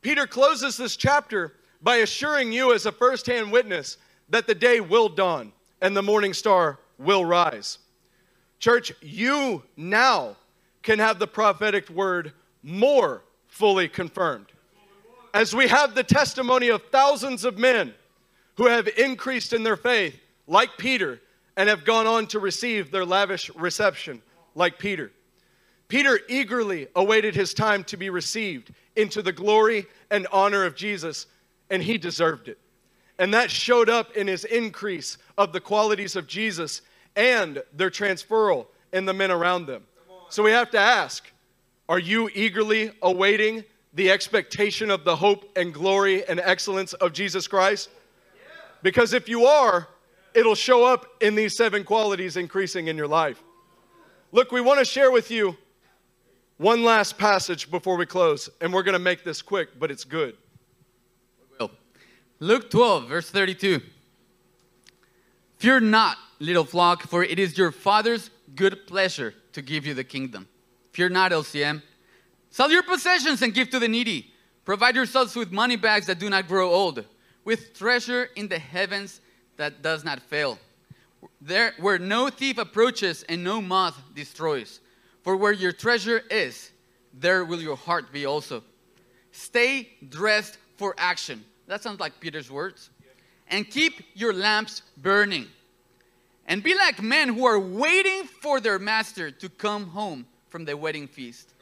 Peter closes this chapter by assuring you as a firsthand witness that the day will dawn and the morning star will rise. Church, you now can have the prophetic word more fully confirmed, as we have the testimony of thousands of men who have increased in their faith like Peter and have gone on to receive their lavish reception like Peter. Peter eagerly awaited his time to be received into the glory and honor of Jesus, and he deserved it. And that showed up in his increase of the qualities of Jesus and their transferal in the men around them. So we have to ask, are you eagerly awaiting the expectation of the hope and glory and excellence of Jesus Christ? Because if you are, it'll show up in these seven qualities increasing in your life. Look, we want to share with you one last passage before we close, and we're going to make this quick, but it's good. Luke twelve, verse thirty-two. Fear not, little flock, for it is your Father's good pleasure to give you the kingdom. Fear not, L C M. Sell your possessions and give to the needy. Provide yourselves with money bags that do not grow old, with treasure in the heavens that does not fail, there where no thief approaches and no moth destroys. For where your treasure is, there will your heart be also. Stay dressed for action. That sounds like Peter's words. And keep your lamps burning. And be like men who are waiting for their master to come home from the wedding feast,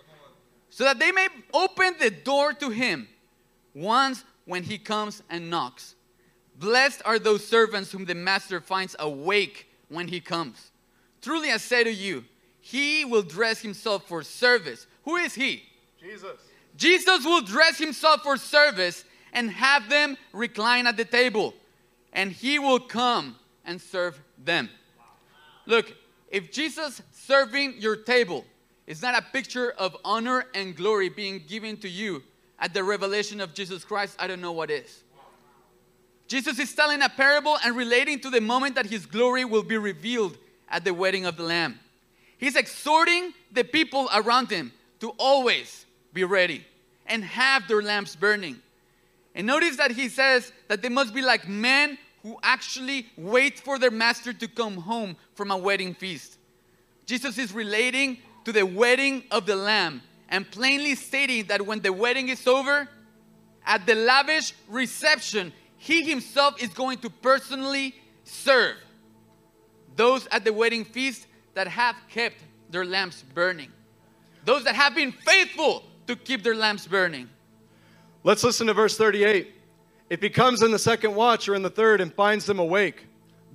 so that they may open the door to him once when he comes and knocks. Blessed are those servants whom the master finds awake when he comes. Truly I say to you, he will dress himself for service. Who is he? Jesus. Jesus will dress himself for service and have them recline at the table, and he will come and serve them. Look, if Jesus serving your table is not a picture of honor and glory being given to you at the revelation of Jesus Christ, I don't know what is. Jesus is telling a parable and relating to the moment that his glory will be revealed at the wedding of the Lamb. He's exhorting the people around him to always be ready and have their lamps burning. And notice that he says that they must be like men who actually wait for their master to come home from a wedding feast. Jesus is relating to the wedding of the Lamb, and plainly stating that when the wedding is over, at the lavish reception, he himself is going to personally serve those at the wedding feast that have kept their lamps burning. Those that have been faithful to keep their lamps burning. Let's listen to verse thirty-eight. If he comes in the second watch or in the third and finds them awake,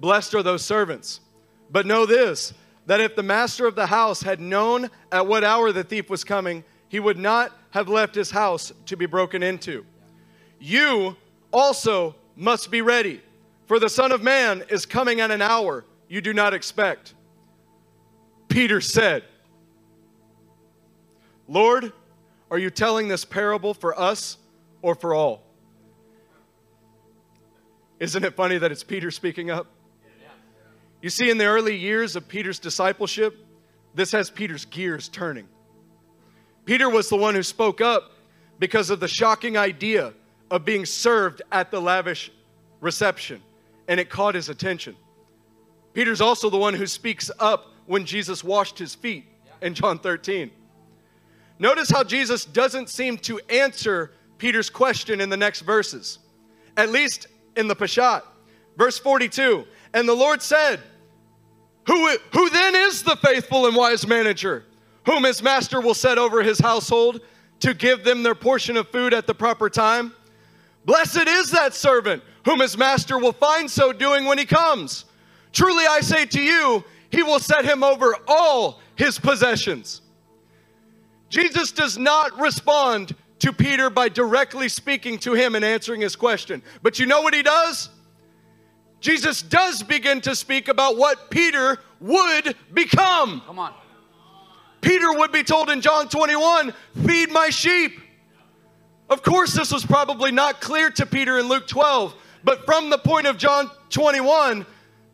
blessed are those servants. But know this, that if the master of the house had known at what hour the thief was coming, he would not have left his house to be broken into. You also must be ready, for the Son of Man is coming at an hour you do not expect. Peter said, Lord, are you telling this parable for us or for all? Isn't it funny that it's Peter speaking up? You see, in the early years of Peter's discipleship, this has Peter's gears turning. Peter was the one who spoke up because of the shocking idea of being served at the lavish reception, and it caught his attention. Peter's also the one who speaks up when Jesus washed his feet in John thirteen. Notice how Jesus doesn't seem to answer Peter's question in the next verses, at least in the Peshat. Verse forty-two, and the Lord said, Who, who then is the faithful and wise manager, whom his master will set over his household to give them their portion of food at the proper time? Blessed is that servant whom his master will find so doing when he comes. Truly I say to you, he will set him over all his possessions. Jesus does not respond to Peter by directly speaking to him and answering his question. But you know what he does? Jesus does begin to speak about what Peter would become. Come on. Peter would be told in John twenty-one, feed my sheep. Of course, this was probably not clear to Peter in Luke twelve, but from the point of John twenty-one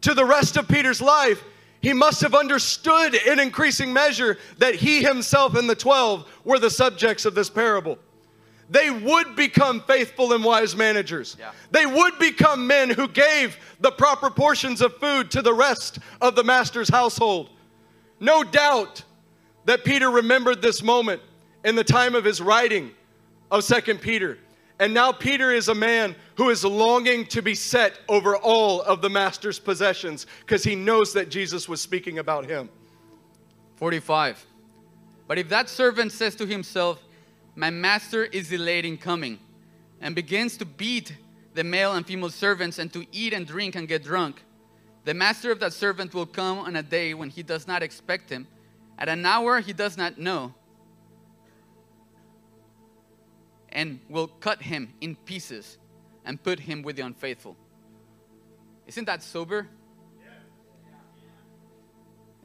to the rest of Peter's life, he must have understood in increasing measure that he himself and the twelve were the subjects of this parable. They would become faithful and wise managers. Yeah. They would become men who gave the proper portions of food to the rest of the master's household. No doubt that Peter remembered this moment in the time of his writing of Second Peter. And now Peter is a man who is longing to be set over all of the master's possessions because he knows that Jesus was speaking about him. forty-five. But if that servant says to himself, my master is delayed in coming, and begins to beat the male and female servants and to eat and drink and get drunk, the master of that servant will come on a day when he does not expect him, at an hour he does not know, and will cut him in pieces and put him with the unfaithful. Isn't that sober?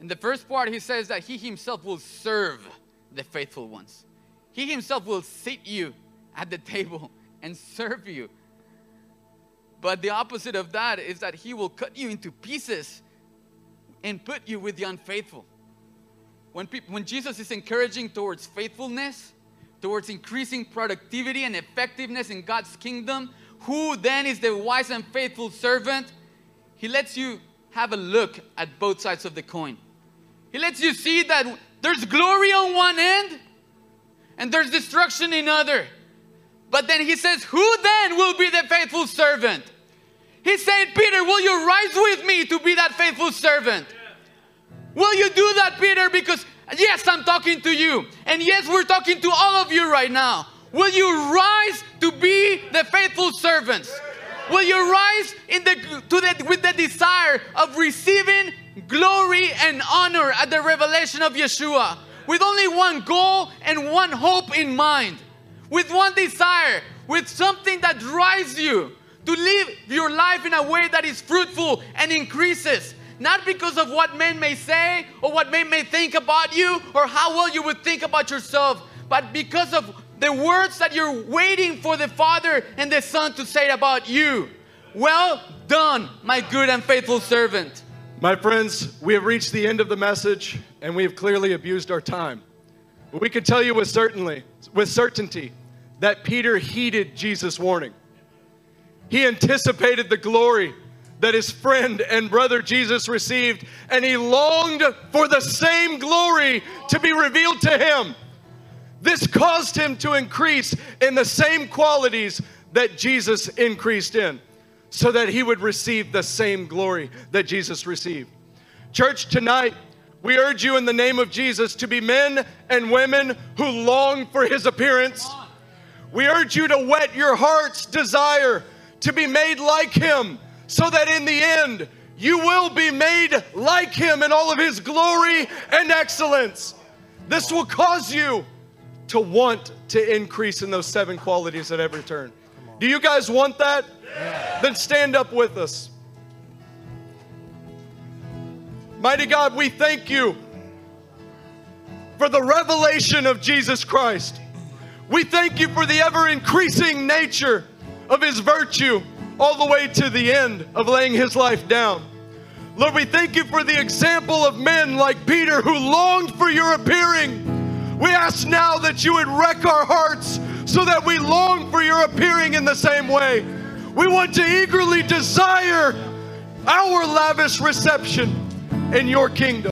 In the first part, he says that he himself will serve the faithful ones. He himself will sit you at the table and serve you. But the opposite of that is that he will cut you into pieces and put you with the unfaithful. When, people, when Jesus is encouraging towards faithfulness, towards increasing productivity and effectiveness in God's kingdom, who then is the wise and faithful servant? He lets you have a look at both sides of the coin. He lets you see that there's glory on one end, and there's destruction in other. But then he says, who then will be the faithful servant? He said, Peter, will you rise with me to be that faithful servant? Will you do that, Peter? Because yes, I'm talking to you. And yes, we're talking to all of you right now. Will you rise to be the faithful servants? Will you rise in the, to the, with the desire of receiving glory and honor at the revelation of Yeshua? With only one goal and one hope in mind. With one desire. With something that drives you to live your life in a way that is fruitful and increases. Not because of what men may say or what men may think about you or how well you would think about yourself. But because of the words that you're waiting for the Father and the Son to say about you. Well done, my good and faithful servant. My friends, we have reached the end of the message, and we have clearly abused our time. But we can tell you with certainty, with certainty that Peter heeded Jesus' warning. He anticipated the glory that his friend and brother Jesus received, and he longed for the same glory to be revealed to him. This caused him to increase in the same qualities that Jesus increased in, so that he would receive the same glory that Jesus received. Church, tonight, we urge you in the name of Jesus to be men and women who long for his appearance. We urge you to whet your heart's desire to be made like him, so that in the end, you will be made like him in all of his glory and excellence. This will cause you to want to increase in those seven qualities at every turn. Do you guys want that? Yeah. Then stand up with us. Mighty God, we thank you for the revelation of Jesus Christ. We thank you for the ever-increasing nature of his virtue, all the way to the end of laying his life down. Lord, we thank you for the example of men like Peter who longed for your appearing. We ask now that you would wreck our hearts so that we long for your appearing in the same way. We want to eagerly desire our lavish reception in your kingdom.